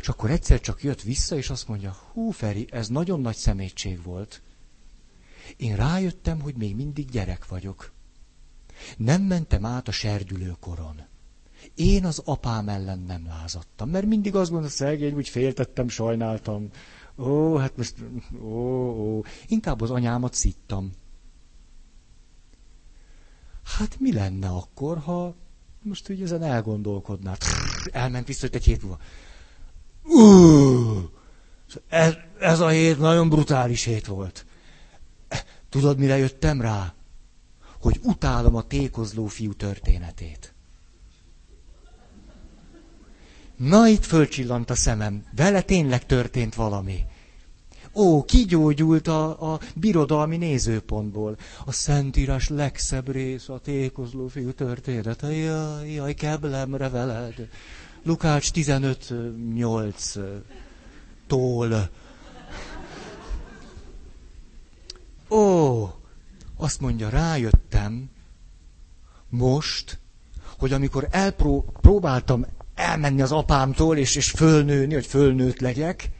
És akkor egyszer csak jött vissza, és azt mondja, hú Feri, ez nagyon nagy szemétség volt. Én rájöttem, hogy még mindig gyerek vagyok. Nem mentem át a serdülőkoron. Én az apám ellen nem lázadtam, mert mindig azt gondolom, szegény, úgy féltettem, sajnáltam. Ó, hát most, ó, ó. Inkább az anyámat szittam. Hát mi lenne akkor, ha most úgy ezen elgondolkodnál? Elment vissza, hogy egy hét múlva. Ez, ez a hét nagyon brutális hét volt. Tudod, mire jöttem rá? Hogy utálom a tékozló fiú történetét. Na, itt fölcsillant a szemem. Vele tényleg történt valami. Ó, kigyógyult a, a birodalmi nézőpontból. A Szentírás legszebb rész a tékozló fiú története. Jaj, jaj, keblemre veled. Lukács tizenöt nyolc-tól. Ó, azt mondja, rájöttem most, hogy amikor elpróbáltam elmenni az apámtól, és, és fölnőni, hogy fölnőtt legyek,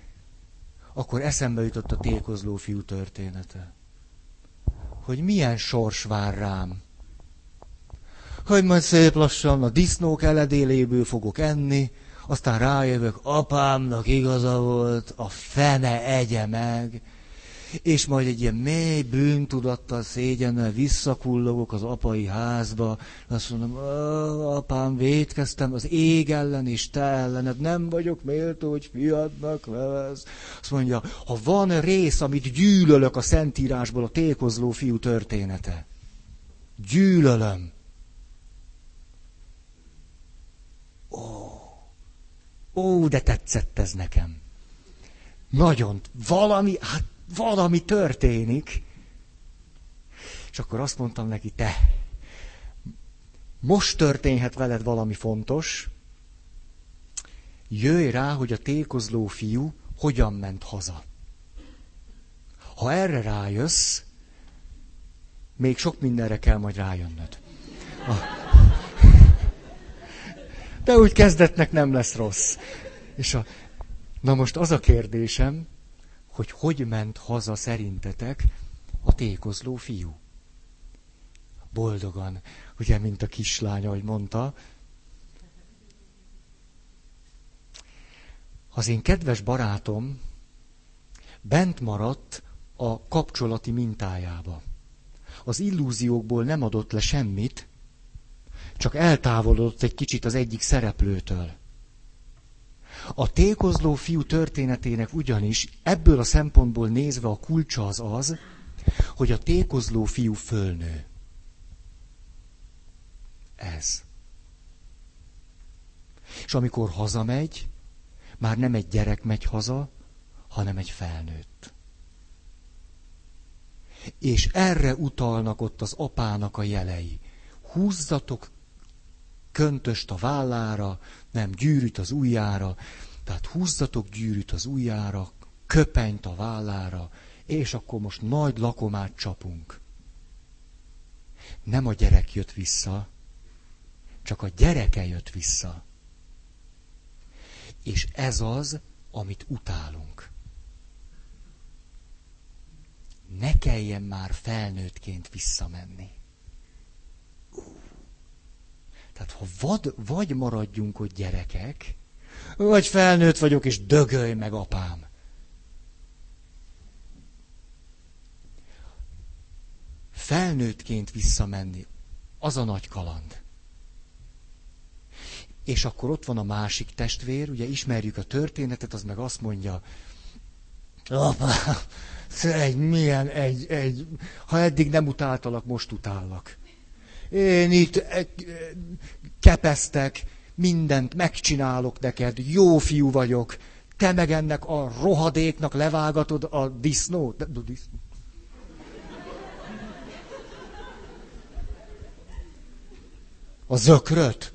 akkor eszembe jutott a tékozló fiú története. Hogy milyen sors vár rám. Hogy majd szép lassan a disznók eledéléből fogok enni, aztán rájövök, apámnak igaza volt, a fene egye meg, és majd egy ilyen mély bűntudattal, szégyennel visszakullogok az apai házba, azt mondom, apám, vétkeztem az ég ellen és te ellened, nem vagyok méltó, hogy fiadnak nevez. Azt mondja, ha van rész, amit gyűlölök a Szentírásból, a tékozló fiú története. Gyűlölöm. Ó, ó, de tetszett ez nekem. Nagyon, valami, hát valami történik. És akkor azt mondtam neki, te, most történhet veled valami fontos, jöjj rá, hogy a tékozló fiú hogyan ment haza. Ha erre rájössz, még sok mindenre kell majd rájönnöd. De úgy kezdetnek nem lesz rossz. És a, na most az a kérdésem, hogy hogy ment haza szerintetek a tékozló fiú. Boldogan, ugye, mint a kislány, ahogy mondta. Az én kedves barátom bent maradt a kapcsolati mintájába. Az illúziókból nem adott le semmit, csak eltávolodott egy kicsit az egyik szereplőtől. A tékozló fiú történetének ugyanis ebből a szempontból nézve a kulcsa az az, hogy a tékozló fiú fölnő. Ez. És amikor hazamegy, már nem egy gyerek megy haza, hanem egy felnőtt. És erre utalnak ott az apának a jelei. Húzzatok köntöst a vállára, nem, gyűrűt az ujjára, tehát húzzatok gyűrűt az ujjára, köpenyt a vállára, és akkor most nagy lakomát csapunk. Nem a gyerek jött vissza, csak a gyereke jött vissza. És ez az, amit utálunk. Ne kelljen már felnőttként visszamenni. Tehát ha vad, vagy maradjunk ott gyerekek, vagy felnőtt vagyok, és dögölj meg, apám. Felnőttként visszamenni, az a nagy kaland. És akkor ott van a másik testvér, ugye ismerjük a történetet, az meg azt mondja, apám, egy milyen, egy, egy, ha eddig nem utáltalak, most utállak. Én itt kepesztek, mindent megcsinálok neked, jó fiú vagyok, te meg ennek a rohadéknak levágatod a disznót. De, de, disznó. A zökröt.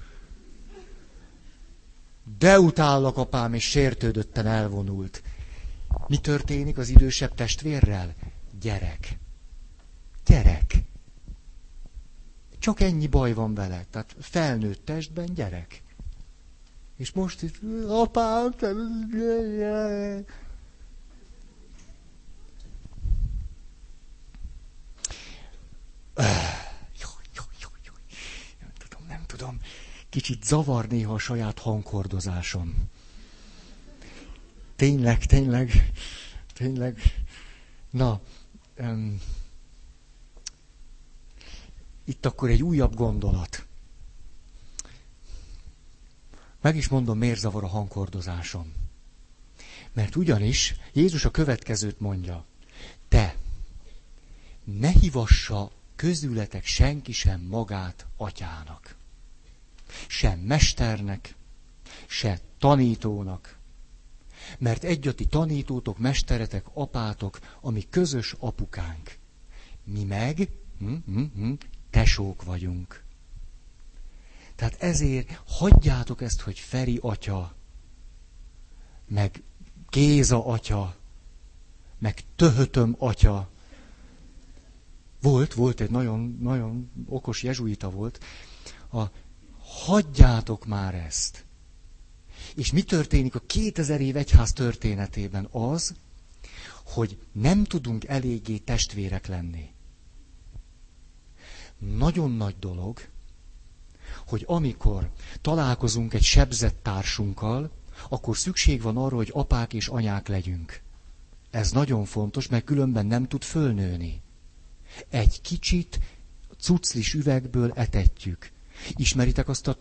De utállak, apám, és sértődötten elvonult. Mi történik az idősebb testvérrel? Gyerek. Gyerek. Csak ennyi baj van vele. Tehát felnőtt testben gyerek. És most itt, apám, te... Nem tudom, nem tudom. Kicsit zavar néha a saját hangkordozásom. Tényleg, tényleg, tényleg. Na, um, itt akkor egy újabb gondolat. Meg is mondom, miért zavar a hangkordozásom. Mert ugyanis Jézus a következőt mondja. Te, ne hívassa közületek senki sem magát atyának. Sem mesternek, se tanítónak. Mert egy a ti tanítótok, mesteretek, apátok, ami közös apukánk. Mi meg hm, hm, hm, tesók vagyunk. Tehát ezért hagyjátok ezt, hogy Feri atya, meg Géza atya, meg Töhötöm atya. Volt, volt egy nagyon, nagyon okos jezsuita volt. A, hagyjátok már ezt. És mi történik a kétezer év egyház történetében? Az, hogy nem tudunk eléggé testvérek lenni. Nagyon nagy dolog, hogy amikor találkozunk egy sebzett társunkkal, akkor szükség van arra, hogy apák és anyák legyünk. Ez nagyon fontos, mert különben nem tud fölnőni. Egy kicsit cuclis üvegből etetjük. Ismeritek azt a...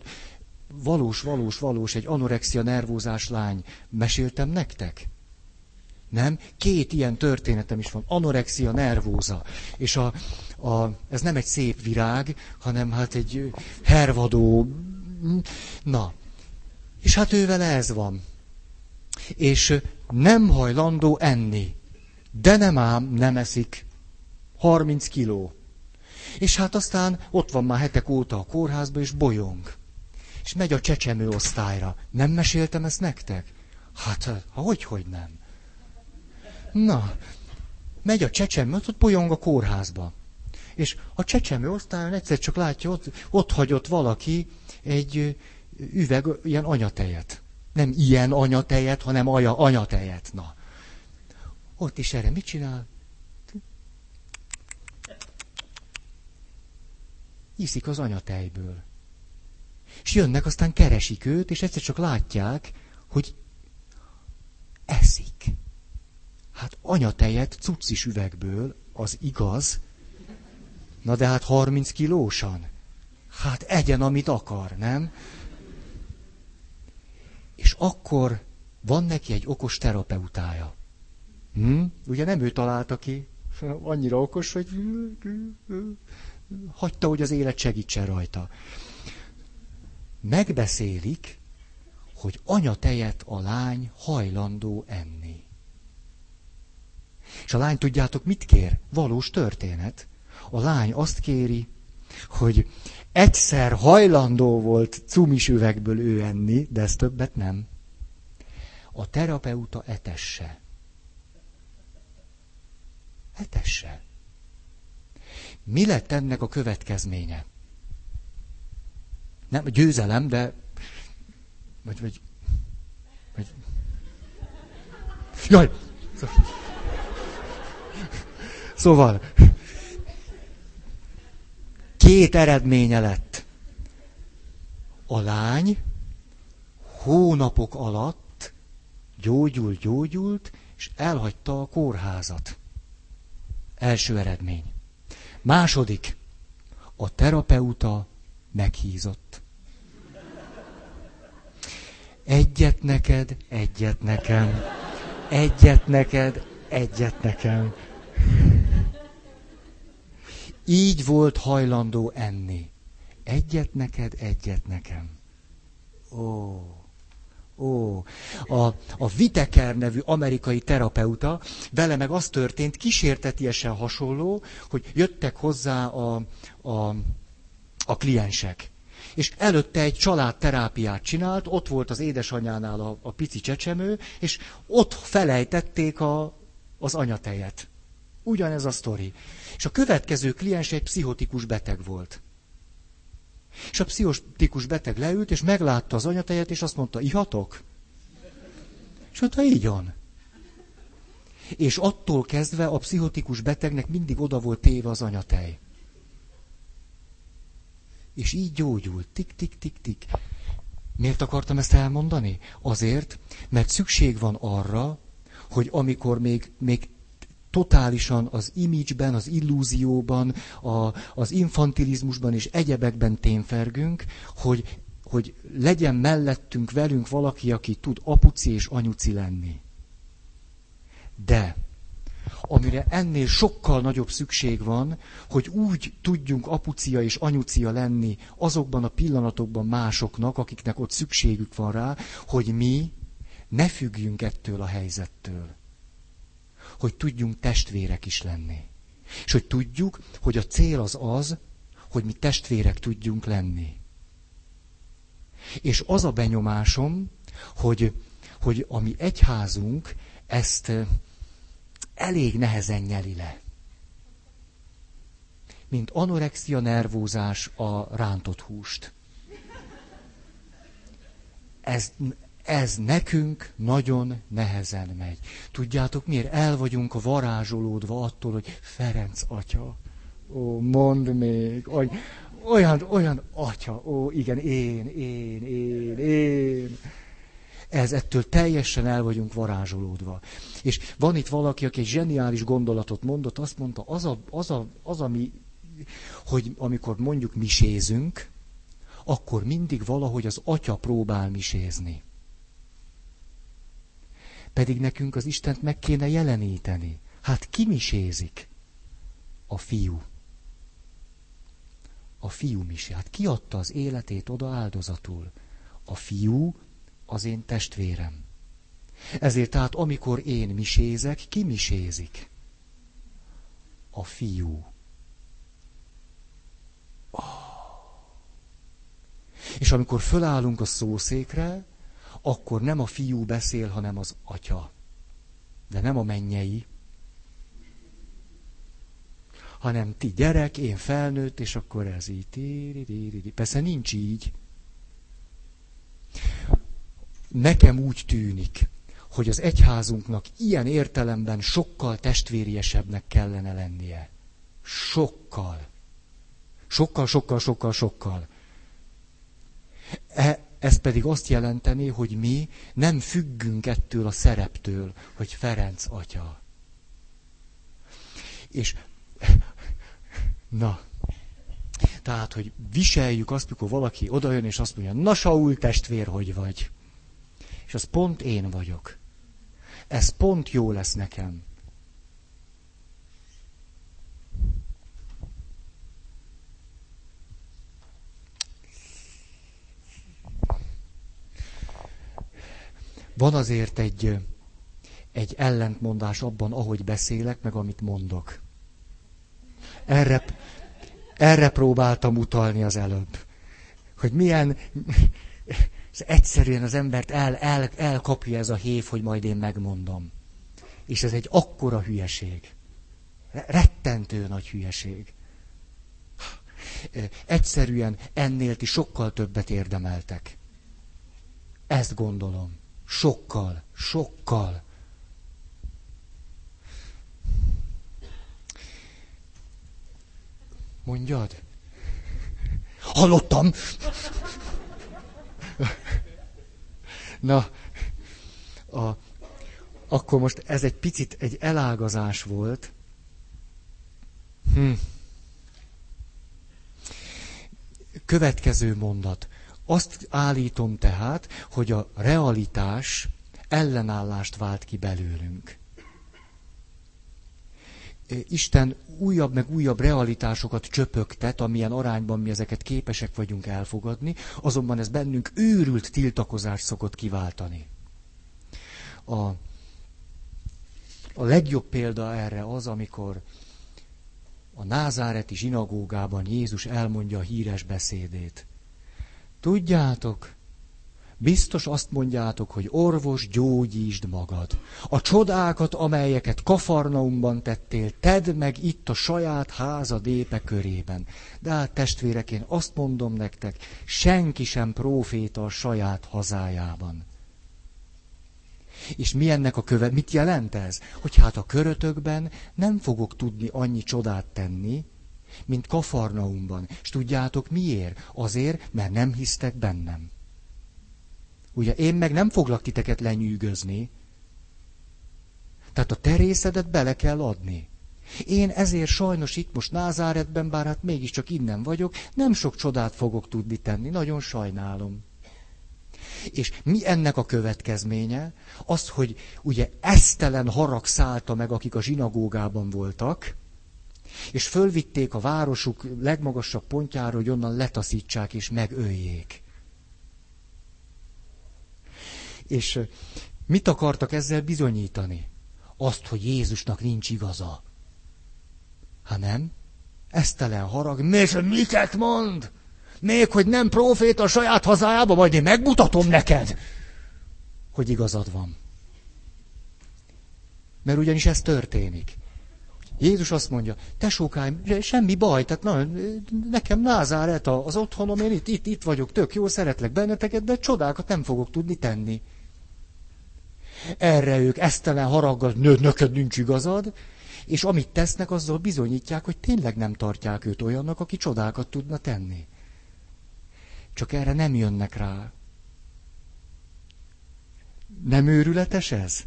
Valós, valós, valós, egy anorexia nervózás lány. Meséltem nektek? Nem? Két ilyen történetem is van. Anorexia nervóza. És a, a, ez nem egy szép virág, hanem hát egy hervadó... Na. És hát ő vele ez van. És nem hajlandó enni. De nem ám, nem eszik. harminc kiló. És hát aztán ott van már hetek óta a kórházba, és bolyong. És megy a csecsemő osztályra. Nem meséltem ezt nektek? Hát, hogy, hogy nem. Na, megy a csecsemő, ott bolyong a kórházba. És a csecsemő osztályon egyszer csak látja, ott, ott hagyott valaki egy üveg ilyen anyatejet. Nem ilyen anyatejet, hanem aja, anyatejet. Na, ott is erre mit csinál? Iszik az anyatejből. És jönnek, aztán keresik őt, és egyszer csak látják, hogy eszik. Hát anyatejet cuccis üvegből, az igaz. Na de hát harminc kilósan. Hát egyen, amit akar, nem? És akkor van neki egy okos terapeutája. Hm? Ugye nem ő találta ki? Annyira okos, hogy hagyta, hogy az élet segítsen rajta. Megbeszélik, hogy anyatejet a lány hajlandó enni. És a lány, tudjátok, mit kér? Valós történet. A lány azt kéri, hogy egyszer hajlandó volt cumis üvegből ő enni, de ez többet nem. A terapeuta etesse. Etesse. Mi lett ennek a következménye? Nem, győzelem, de... Vagy, vagy... vagy... Jaj! Szóval... Két eredménye lett. A lány hónapok alatt gyógyult, gyógyult, és elhagyta a kórházat. Első eredmény. Második. A terapeuta meghízott. Egyet neked, egyet nekem. Egyet neked, egyet nekem. Így volt hajlandó enni. Egyet neked, egyet nekem. Ó, ó. A, a Whittaker nevű amerikai terapeuta, vele meg az történt, kísértetiesen hasonló, hogy jöttek hozzá a, a, a kliensek. És előtte egy családterápiát csinált, ott volt az édesanyjánál a, a pici csecsemő, és ott felejtették a, az anyatejet. Ugyanez a sztori. És a következő kliens egy pszichotikus beteg volt. És a pszichotikus beteg leült, és meglátta az anyatejet, és azt mondta, ihatok? És mondta, így van. És attól kezdve a pszichotikus betegnek mindig oda volt téve az anyatej. És így gyógyult. Tik, tik, tik, tik. Miért akartam ezt elmondani? Azért, mert szükség van arra, hogy amikor még, még totálisan az image-ben, az illúzióban, a, az infantilizmusban és egyebekben témfergünk, hogy, hogy legyen mellettünk, velünk valaki, aki tud apuci és anyuci lenni. De amire ennél sokkal nagyobb szükség van, hogy úgy tudjunk apucia és anyucia lenni azokban a pillanatokban másoknak, akiknek ott szükségük van rá, hogy mi ne függjünk ettől a helyzettől. Hogy tudjunk testvérek is lenni. És hogy tudjuk, hogy a cél az az, hogy mi testvérek tudjunk lenni. És az a benyomásom, hogy, hogy a mi egyházunk ezt elég nehezen nyeli le. Mint anorexia nervózás a rántott húst. Ez... Ez nekünk nagyon nehezen megy. Tudjátok miért? El vagyunk varázsolódva attól, hogy Ferenc atya. Ó, mondd még. Olyan, olyan atya. Ó, igen, én, én, én, én. Ez ettől teljesen el vagyunk varázsolódva. És van itt valaki, aki egy zseniális gondolatot mondott, azt mondta, az, a, az, a, az ami, hogy amikor mondjuk misézünk, akkor mindig valahogy az atya próbál misézni. Pedig nekünk az Istent meg kéne jeleníteni. Hát ki misézik? A fiú. A fiú misé. Hát ki adta az életét oda áldozatul? A fiú az én testvérem. Ezért tehát amikor én misézek, ki misézik? A fiú. Oh. És amikor fölállunk a szószékre, akkor nem a fiú beszél, hanem az atya. De nem a mennyei. Hanem ti gyerek, én felnőtt, és akkor ez így. Persze nincs így. Nekem úgy tűnik, hogy az egyházunknak ilyen értelemben sokkal testvériesebbnek kellene lennie. Sokkal. Sokkal, sokkal, sokkal, sokkal. E- Ez pedig azt jelenteni, hogy mi nem függünk ettől a szereptől, hogy Ferenc atya. És, na, tehát, hogy viseljük azt, mikor valaki odajön, és azt mondja, na Saul testvér, hogy vagy. És az pont én vagyok. Ez pont jó lesz nekem. Van azért egy, egy ellentmondás abban, ahogy beszélek, meg amit mondok. Erre, erre próbáltam utalni az előbb. Hogy milyen egyszerűen az embert el, el, elkapja ez a hév, hogy majd én megmondom. És ez egy akkora hülyeség. Rettentő nagy hülyeség. Egyszerűen ennél ti sokkal többet érdemeltek. Ezt gondolom. Sokkal, sokkal. Mondjad? Hallottam! Na, a, akkor most ez egy picit egy elágazás volt. Hm. Következő mondat. Azt állítom tehát, hogy a realitás ellenállást vált ki belőlünk. Isten újabb meg újabb realitásokat csöpögtet, amilyen arányban mi ezeket képesek vagyunk elfogadni, azonban ez bennünk őrült tiltakozást szokott kiváltani. A, a legjobb példa erre az, amikor a názáreti zsinagógában Jézus elmondja a híres beszédét. Tudjátok, biztos azt mondjátok, hogy orvos, gyógyítsd magad. A csodákat, amelyeket Kafarnaumban tettél, tedd meg itt a saját házad épe körében. De hát testvérek, én azt mondom nektek, senki sem próféta a saját hazájában. És mi ennek a köve... mit jelent ez? Hogy hát a körötökben nem fogok tudni annyi csodát tenni, mint Kafarnaumban. És tudjátok miért? Azért, mert nem hisztek bennem. Ugye én meg nem foglak titeket lenyűgözni. Tehát a te részedet bele kell adni. Én ezért sajnos itt most Názáretben, bár hát mégiscsak innen vagyok, nem sok csodát fogok tudni tenni, nagyon sajnálom. És mi ennek a következménye? Az, hogy ugye esztelen harag szállta meg, akik a zsinagógában voltak, és fölvitték a városuk legmagasabb pontjára, hogy onnan letaszítsák és megöljék. És mit akartak ezzel bizonyítani? Azt, hogy Jézusnak nincs igaza. Ha nem? Esztelen harag, és miket mond? Még, hogy nem próféta a saját hazájába, majd én megmutatom neked, hogy igazad van. Mert ugyanis ez történik. Jézus azt mondja, tesókáim, semmi baj, tehát na, nekem Názáret az otthonom, én itt, itt, itt vagyok, tök jó, szeretlek benneteket, de csodákat nem fogok tudni tenni. Erre ők esztelen haraggal, nő, neked nincs igazad, és amit tesznek, azzal bizonyítják, hogy tényleg nem tartják őt olyannak, aki csodákat tudna tenni. Csak erre nem jönnek rá. Nem őrületes ez?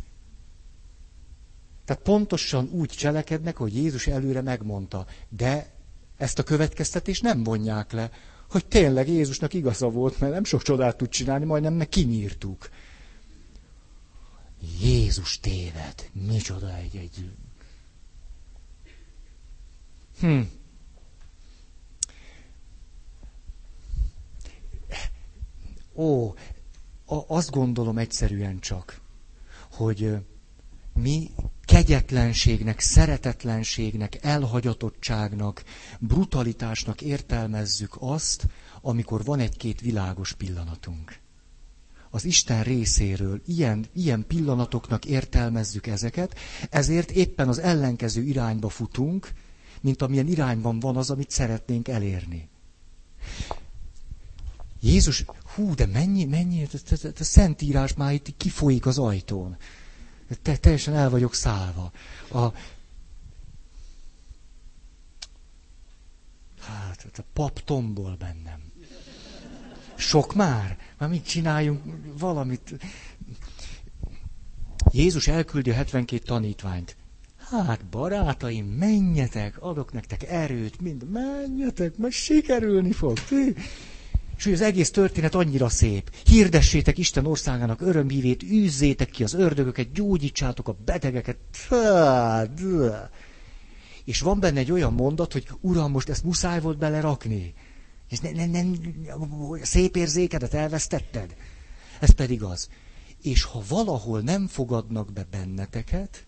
Tehát pontosan úgy cselekednek, hogy Jézus előre megmondta, de ezt a következtetést nem vonják le, hogy tényleg Jézusnak igaza volt, mert nem sok csodát tud csinálni, majdnem meg kinyírtuk. Jézus téved, micsoda egy-egy. Hm. Ó, azt gondolom egyszerűen csak, hogy mi kegyetlenségnek, szeretetlenségnek, elhagyatottságnak, brutalitásnak értelmezzük azt, amikor van egy-két világos pillanatunk. Az Isten részéről ilyen, ilyen pillanatoknak értelmezzük ezeket, ezért éppen az ellenkező irányba futunk, mint amilyen irányban van az, amit szeretnénk elérni. Jézus, hú, de mennyi, mennyi, a Szentírás már itt kifolyik az ajtón. Te, teljesen el vagyok szállva. A, hát, a pap tombol bennem. Sok már? Már mit csináljunk? Valamit. Jézus elküldi a hetvenkét tanítványt. Hát, barátaim, menjetek, adok nektek erőt, mind, menjetek, mert sikerülni fog. És hogy az egész történet annyira szép. Hirdessétek Isten országának örömhívét, űzzétek ki az ördögöket, gyógyítsátok a betegeket. És van benne egy olyan mondat, hogy uram, most ezt muszáj volt belerakni. Ez ne, ne, ne, szép érzékedet elvesztetted. Ez pedig az. És ha valahol nem fogadnak be benneteket,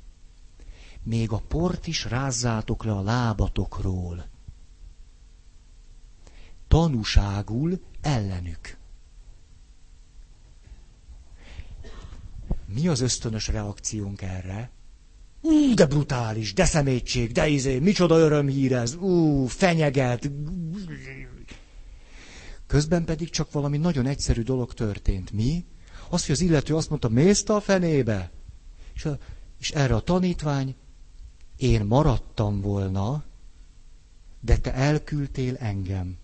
még a port is rázzátok le a lábatokról. Tanúságul ellenük. Mi az ösztönös reakciónk erre? Ú, de brutális, de szemétség, de izé, micsoda örömhír ez, ú, fenyeget. Közben pedig csak valami nagyon egyszerű dolog történt. Mi? Az, hogy az illető azt mondta, mész te a fenébe? És, a, és erre a tanítvány, én maradtam volna, de te elküldtél engem.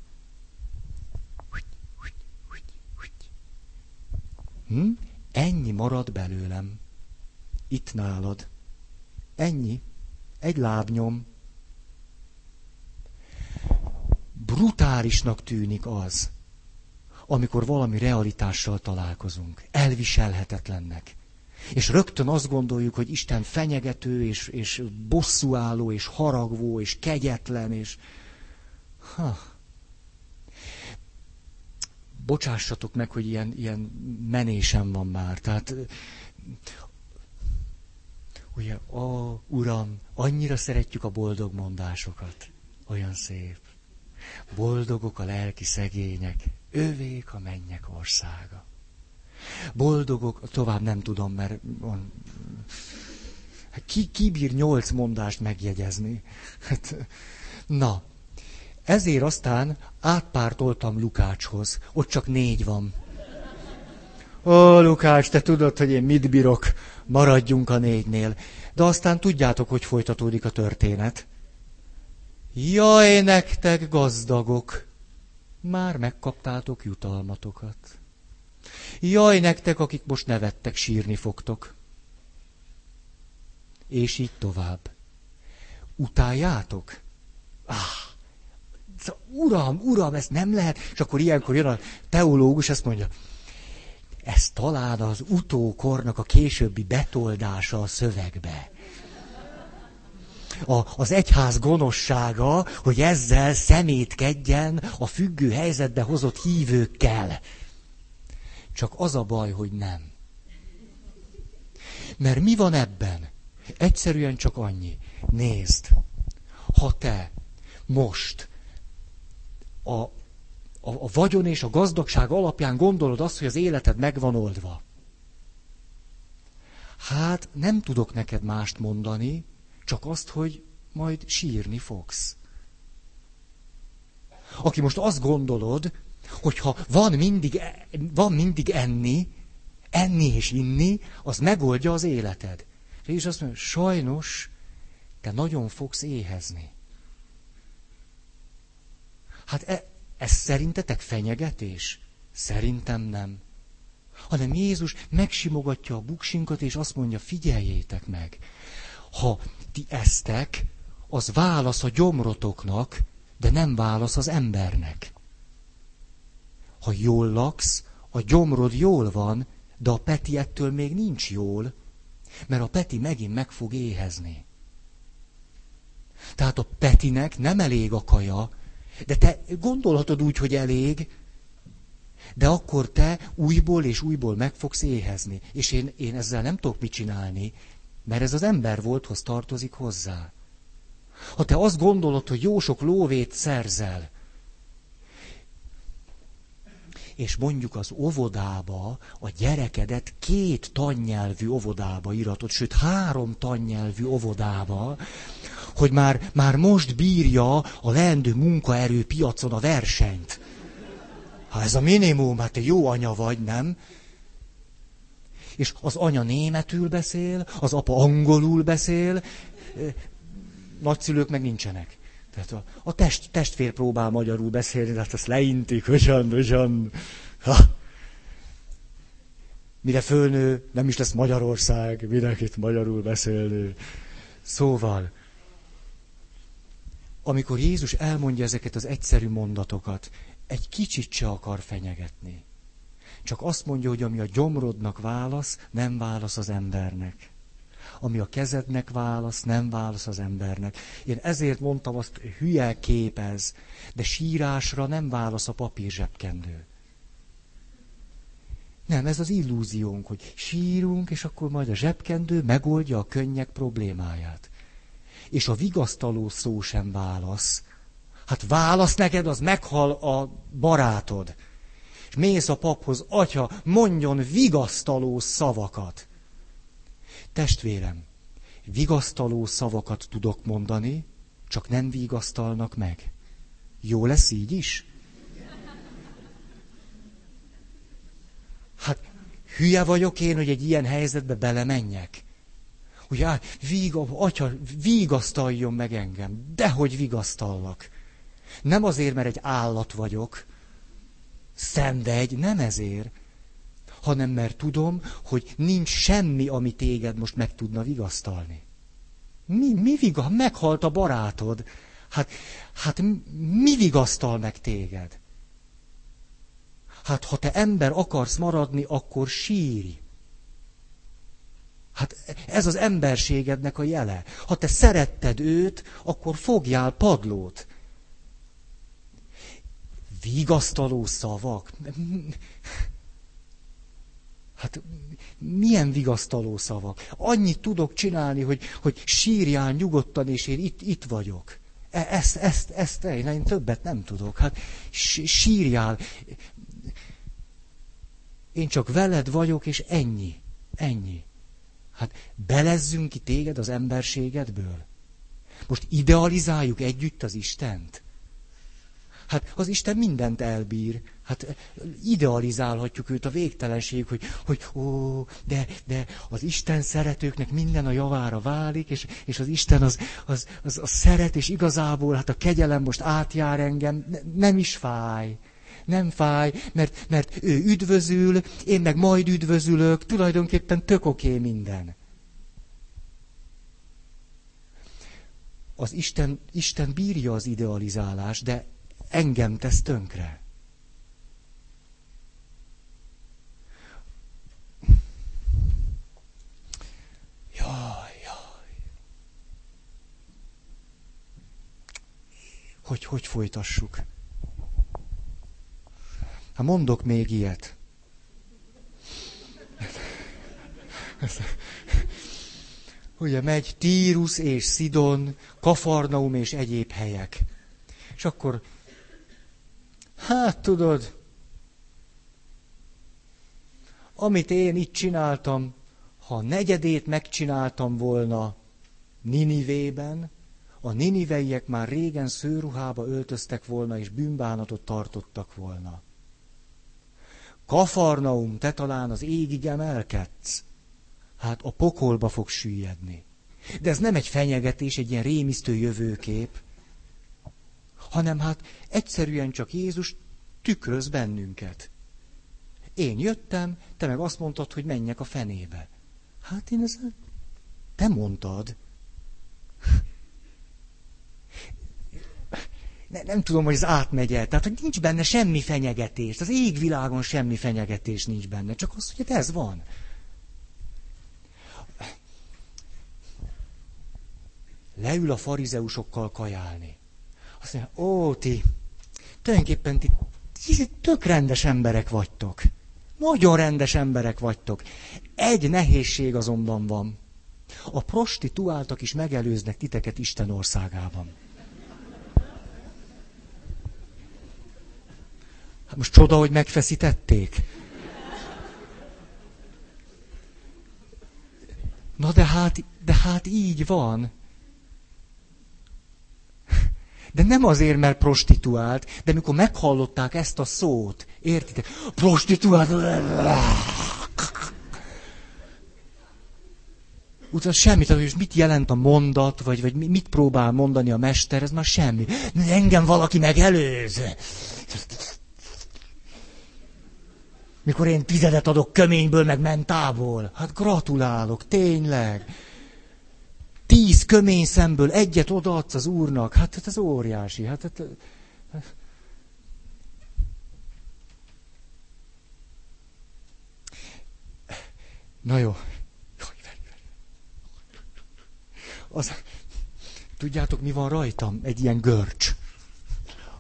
Hm? Ennyi marad belőlem. Itt nálad. Ennyi. Egy lábnyom. Brutálisnak tűnik az, amikor valami realitással találkozunk. Elviselhetetlennek. És rögtön azt gondoljuk, hogy Isten fenyegető, és, és bosszúálló, és haragvó, és kegyetlen, és... Ha. Bocsássatok meg, hogy ilyen, ilyen menésem van már. Tehát, ugye, ó, Uram, annyira szeretjük a boldog mondásokat. Olyan szép. Boldogok a lelki szegények, övék a mennyek országa. Boldogok, tovább nem tudom, mert on, ki, ki bír nyolc mondást megjegyezni? Hát, na, ezért aztán átpártoltam Lukácshoz, ott csak négy van. Ó, Lukács, te tudod, hogy én mit bírok, maradjunk a négynél. De aztán tudjátok, hogy folytatódik a történet. Jaj, nektek gazdagok, már megkaptátok jutalmatokat. Jaj, nektek, akik most nevettek, sírni fogtok. És így tovább. Utáljátok? Ah, uram, uram, ez nem lehet. És akkor ilyenkor jön a teológus, ezt mondja, ez talán az utókornak a későbbi betoldása a szövegbe. A, az egyház gonossága, hogy ezzel szemétkedjen a függő helyzetbe hozott hívőkkel. Csak az a baj, hogy nem. Mert mi van ebben? Egyszerűen csak annyi. Nézd, ha te most a, a, a vagyon és a gazdagság alapján gondolod azt, hogy az életed meg van oldva. Hát nem tudok neked mást mondani, csak azt, hogy majd sírni fogsz. Aki most azt gondolod, hogyha van mindig, van mindig enni, enni és inni, az megoldja az életed. És azt mondja, sajnos, te nagyon fogsz éhezni. Hát e, ez szerintetek fenyegetés? Szerintem nem. Hanem Jézus megsimogatja a buksinkat, és azt mondja, figyeljétek meg. Ha ti eztek, az válasz a gyomrotoknak, de nem válasz az embernek. Ha jól laksz, a gyomrod jól van, de a Peti ettől még nincs jól, mert a Peti megint meg fog éhezni. Tehát a Petinek nem elég a kaja, de te gondolhatod úgy, hogy elég, de akkor te újból és újból meg fogsz éhezni. És én, én ezzel nem tudok mit csinálni, mert ez az ember volthoz tartozik hozzá. Ha te azt gondolod, hogy jó sok lóvét szerzel, és mondjuk az óvodába, a gyerekedet két tannyelvű óvodába iratod, sőt három tannyelvű óvodába, hogy már, már most bírja a leendő munkaerőpiacon a versenyt. Ha ez a minimum, hát te jó anya vagy, nem? És az anya németül beszél, az apa angolul beszél, nagyszülők meg nincsenek. Tehát a, a test, testvér próbál magyarul beszélni, de hát azt leintik, hogyan, hogyan. Ha. Mire fölnő, nem is lesz Magyarország, mindenkit magyarul beszélni. Szóval, amikor Jézus elmondja ezeket az egyszerű mondatokat, egy kicsit se akar fenyegetni. Csak azt mondja, hogy ami a gyomrodnak válasz, nem válasz az embernek. Ami a kezednek válasz, nem válasz az embernek. Én ezért mondtam azt, hülye képez, de sírásra nem válasz a papír zsebkendő. Nem, ez az illúziónk, hogy sírunk, és akkor majd a zsebkendő megoldja a könnyek problémáját. És a vigasztaló szó sem válasz. Hát válasz neked, az meghal a barátod. És mész a paphoz, atya, mondjon vigasztaló szavakat. Testvérem, vigasztaló szavakat tudok mondani, csak nem vigasztalnak meg. Jó lesz így is? Hát hülye vagyok én, hogy egy ilyen helyzetbe belemenjek. Ugye, hát, víga, atya, vigasztaljon meg engem. Dehogy vigasztallak. Nem azért, mert egy állat vagyok. Szenvedj, nem ezért. Hanem mert tudom, hogy nincs semmi, ami téged most meg tudna vigasztalni. Mi, mi viga? Meghalt a barátod. Hát, hát mi vigasztal meg téged? Hát ha te ember akarsz maradni, akkor sírj. Hát ez az emberségednek a jele. Ha te szeretted őt, akkor fogjál padlót. Vigasztaló szavak. Hát milyen vigasztaló szavak. Annyit tudok csinálni, hogy, hogy sírjál nyugodtan, és én itt, itt vagyok. Ezt, ezt, ezt, én többet nem tudok. Hát sírjál. Én csak veled vagyok, és ennyi. Ennyi. Hát belezzünk ki téged az emberségedből. Most idealizáljuk együtt az Istent. Hát az Isten mindent elbír. Hát idealizálhatjuk őt a végtelenség, hogy, hogy ó, de, de az Isten szeretőknek minden a javára válik, és, és az Isten az, az, az, az szeret, és igazából hát a kegyelem most átjár engem, ne, nem is fáj. Nem fáj, mert, mert ő üdvözül, én meg majd üdvözülök, tulajdonképpen tök oké minden. Az Isten, Isten bírja az idealizálást, de engem tesz tönkre. Jaj, jaj. Hogy, hogy folytassuk? Hát mondok még ilyet. Ugye megy Tírus és Szidon, Kafarnaum és egyéb helyek. És akkor, hát tudod, amit én itt csináltam, ha negyedét megcsináltam volna Ninivében, a niniveiek már régen szőruhába öltöztek volna, és bűnbánatot tartottak volna. Kafarnaum, te talán az égig emelkedsz. Hát a pokolba fog süllyedni. De ez nem egy fenyegetés, egy ilyen rémisztő jövőkép, hanem hát egyszerűen csak Jézus tükröz bennünket. Én jöttem, te meg azt mondtad, hogy menjek a fenébe. Hát én ezt te mondtad. Nem tudom, hogy ez átmegy el. Tehát, hogy nincs benne semmi fenyegetés. Az égvilágon semmi fenyegetés nincs benne. Csak az, hogy ez van. Leül a farizeusokkal kajálni. Azt mondja, ó, ti, tulajdonképpen ti, ti tök rendes emberek vagytok. Nagyon rendes emberek vagytok. Egy nehézség azonban van. A prostituáltak is megelőznek titeket Isten országában. Most csoda, hogy megfeszítették. Na de hát, de hát így van. De nem azért, mert prostituált, de mikor meghallották ezt a szót, értitek? Prostituált! Utána semmit, hogy mit jelent a mondat, vagy, vagy mit próbál mondani a mester, ez már semmi. Engem valaki megelőz. Mikor én tizedet adok köményből, meg mentából. Hát gratulálok, tényleg. Tíz kömény szemből egyet odaadsz az Úrnak. Hát ez óriási. Hát, hát, hát. Na jó. Az, tudjátok, mi van rajtam? Egy ilyen görcs.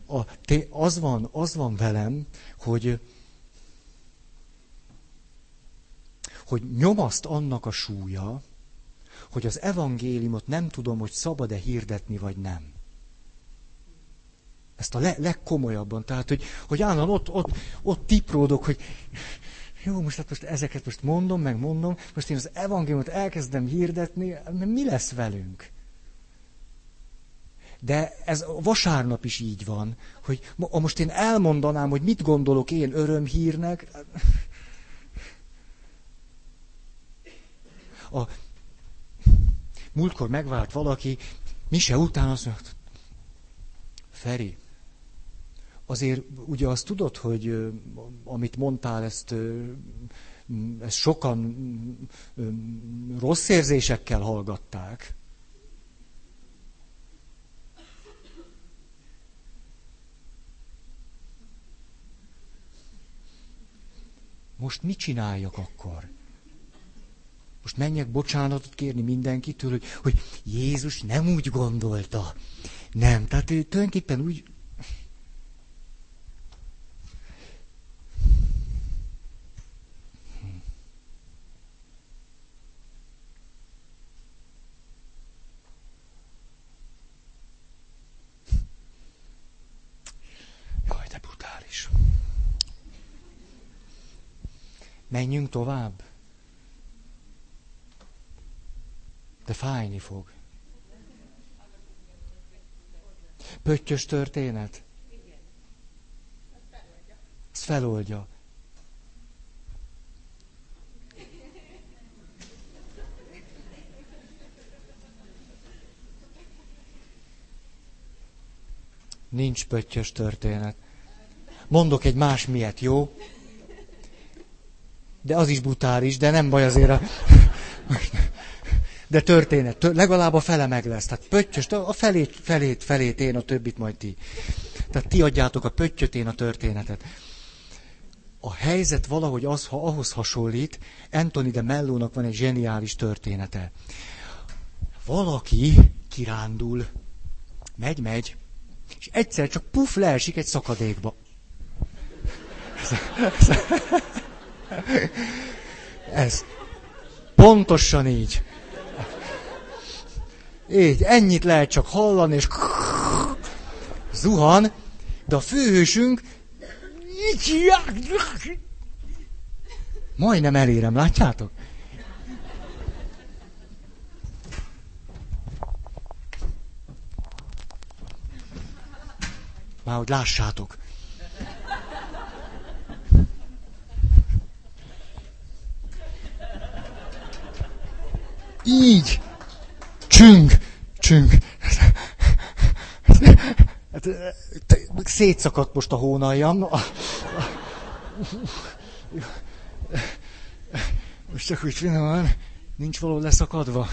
A, te, az van, az van velem, hogy... hogy nyomaszt annak a súlya, hogy az evangéliumot nem tudom, hogy szabad-e hirdetni, vagy nem. Ezt a le- legkomolyabban. Tehát, hogy, hogy állandóan ott, ott, ott tipródok, hogy jó, most, hát most ezeket most mondom, meg mondom, most én az evangéliumot elkezdem hirdetni, mi lesz velünk? De ez vasárnap is így van, hogy most én elmondanám, hogy mit gondolok én örömhírnek, A múltkor megvált valaki, Mise után azt mondja, Feri, azért ugye azt tudod, hogy amit mondtál, ezt, ezt sokan rossz érzésekkel hallgatták. Most mit csináljak akkor? most menjek bocsánatot kérni mindenkitől, hogy, hogy Jézus nem úgy gondolta. Nem, tehát ő tulajdonképpen úgy... Jaj, de brutális. Menjünk tovább. De fájni fog. Pöttyös történet? Igen. Ez feloldja. Nincs pöttyös történet. Mondok egy más miért, jó? De az is brutális, de nem baj azért a... De történet, tör, legalább a fele meg lesz. Tehát pöttyös, a felét, felét, felét én, a többit majd ti. Tehát ti adjátok a pöttyöt, én a történetet. A helyzet valahogy az, ha ahhoz hasonlít, Anthony de Mellónak van egy zseniális története. Valaki kirándul, megy, megy, és egyszer csak puf, leesik egy szakadékba. Ez. Pontosan így. Így, ennyit lehet csak hallani, és zuhan, de a főhősünk majdnem elérem, látjátok? Már hogy lássátok. Így. Csüng, csüng. Szétszakadt most a hónaljam. Most csak úgy finoman, nincs való leszakadva.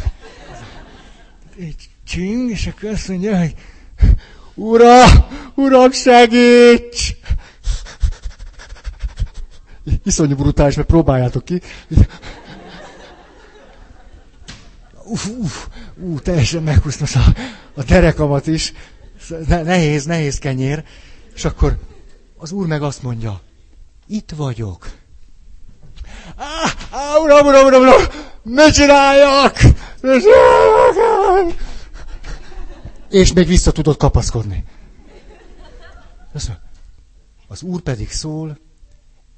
Így csüng, és akkor azt mondja, hogy Ura, Uram, segíts! Iszonyú brutális, mert próbáljátok ki. Uff, uff, ú, teljesen meghúztam a, a derekamat is. Nehéz, nehéz kenyér. És akkor az úr meg azt mondja, itt vagyok. Á, á, uram, uram, uram, uram, mit csináljak? És még vissza tudod kapaszkodni. Az úr pedig szól,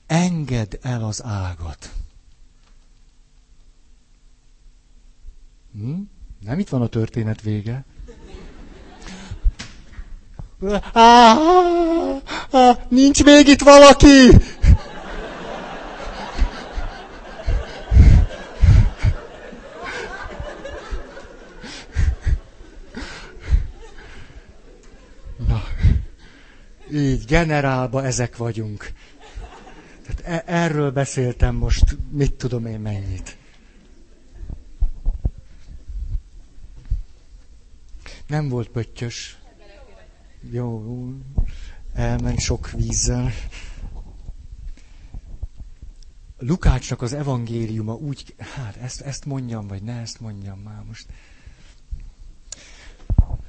engedd el az ágat. Hm? Nem itt van a történet vége. Á, á, nincs még itt valaki! Na, így generálba ezek vagyunk. Tehát e- erről beszéltem most, mit tudom én mennyit. Nem volt pöttyös. Jó, elment sok vízzel. Lukácsnak az evangéliuma úgy, hát ezt, ezt mondjam, vagy ne ezt mondjam már most.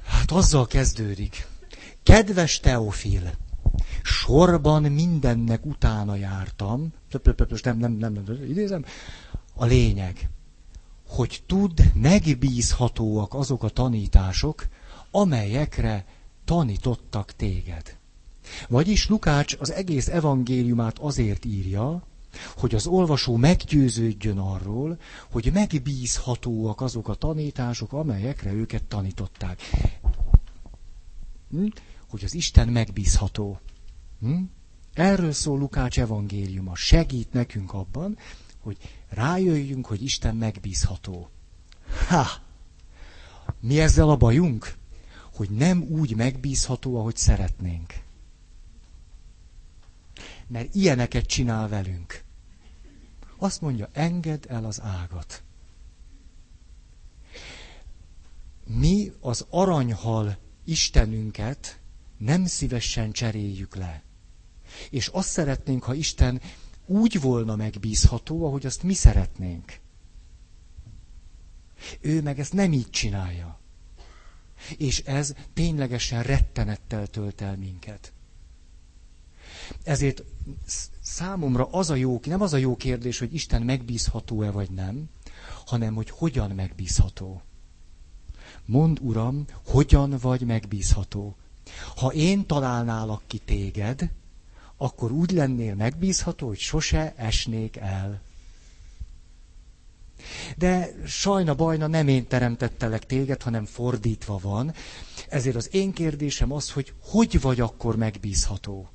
Hát azzal kezdődik. Kedves Teófil, sorban mindennek utána jártam. Nem, nem, nem, nem, idézem. A lényeg, hogy tudd, megbízhatóak azok a tanítások, amelyekre tanítottak téged. Vagyis Lukács az egész evangéliumát azért írja, hogy az olvasó meggyőződjön arról, hogy megbízhatóak azok a tanítások, amelyekre őket tanították. Hm? Hogy az Isten megbízható. Hm? Erről szól Lukács evangéliuma. Segít nekünk abban, hogy rájöjjünk, hogy Isten megbízható. Ha! Mi ezzel a bajunk? Hogy nem úgy megbízható, ahogy szeretnénk. Mert ilyeneket csinál velünk. Azt mondja, engedd el az ágat. Mi az aranyhal Istenünket nem szívesen cseréljük le. És azt szeretnénk, ha Isten úgy volna megbízható, ahogy azt mi szeretnénk. Ő meg ezt nem így csinálja. És ez ténylegesen rettenettel tölt el minket. Ezért számomra az a jó, nem az a jó kérdés, hogy Isten megbízható-e vagy nem, hanem hogy hogyan megbízható. Mondd, Uram, hogyan vagy megbízható. Ha én találnálak ki téged, akkor úgy lennél megbízható, hogy sose esnék el. De sajna bajna nem én teremtettelek téged, hanem fordítva van. Ezért az én kérdésem az, hogy hogy vagy akkor megbízható.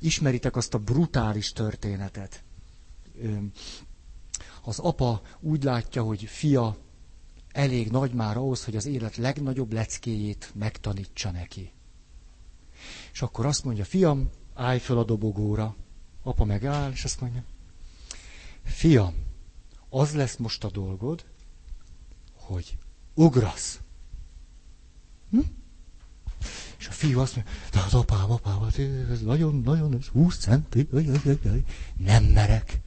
Ismeritek azt a brutális történetet. Az apa úgy látja, hogy fia elég nagy már ahhoz, hogy az élet legnagyobb leckéjét megtanítsa neki. És akkor azt mondja, fiam, állj föl a dobogóra. Apa megáll, és azt mondja, fiam, az lesz most a dolgod, hogy ugrasz. Hm? És a fiú azt mondja, de az apám, apám, ez nagyon-nagyon, ez húsz centi, nem merek.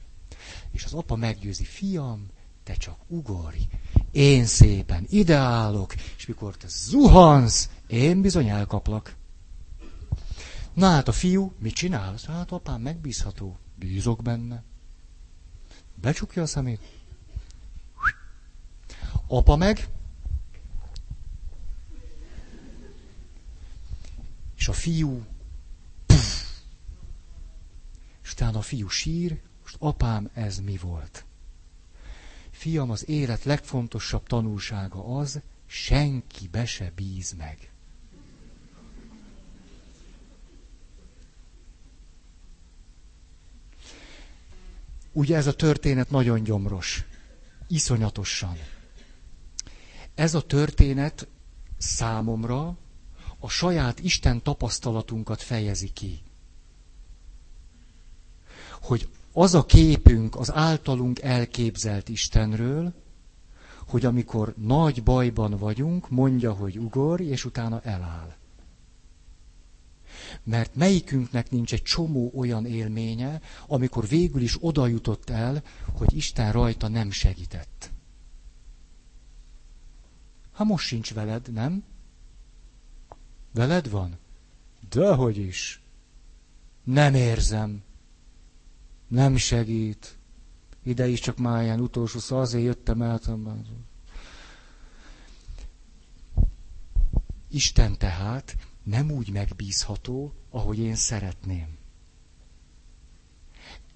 És az apa meggyőzi, fiam, te csak ugorj, én szépen ideálok, és mikor te zuhansz, én bizony elkaplak. Na hát a fiú, mit csinál? Hát apám megbízható, bízok benne. Becsukja a szemét. Apa meg. És a fiú. Puff. És utána a fiú sír. Most apám, ez mi volt? Fiam, az élet legfontosabb tanulsága az, senki be se bíz meg. Ugye ez a történet nagyon gyomros, iszonyatosan. Ez a történet számomra a saját Isten tapasztalatunkat fejezi ki. Hogy az a képünk az általunk elképzelt Istenről, hogy amikor nagy bajban vagyunk, mondja, hogy ugorj, és utána eláll. Mert melyikünknek nincs egy csomó olyan élménye, amikor végül is oda jutott el, hogy Isten rajta nem segített. Ha most sincs veled, nem? Veled van? Dehogy is. Nem érzem. Nem segít. Ide is csak már ilyen utolsó, szóval azért jöttem el. Isten tehát nem úgy megbízható, ahogy én szeretném.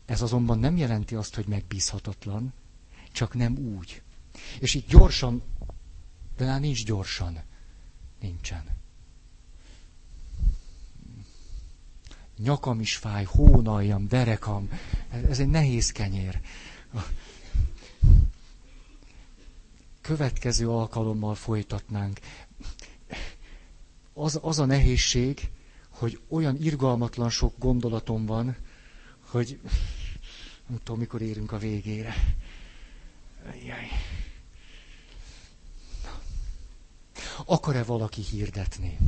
Ez azonban nem jelenti azt, hogy megbízhatatlan, csak nem úgy. És itt gyorsan, de már nincs gyorsan. Nincsen. Nyakam is fáj, hónaljam, derekam. Ez egy nehéz kenyér. Következő alkalommal folytatnánk. Az, az a nehézség, hogy olyan irgalmatlan sok gondolatom van, hogy nem tudom, mikor érünk a végére. Jaj. Akar-e valaki hirdetni?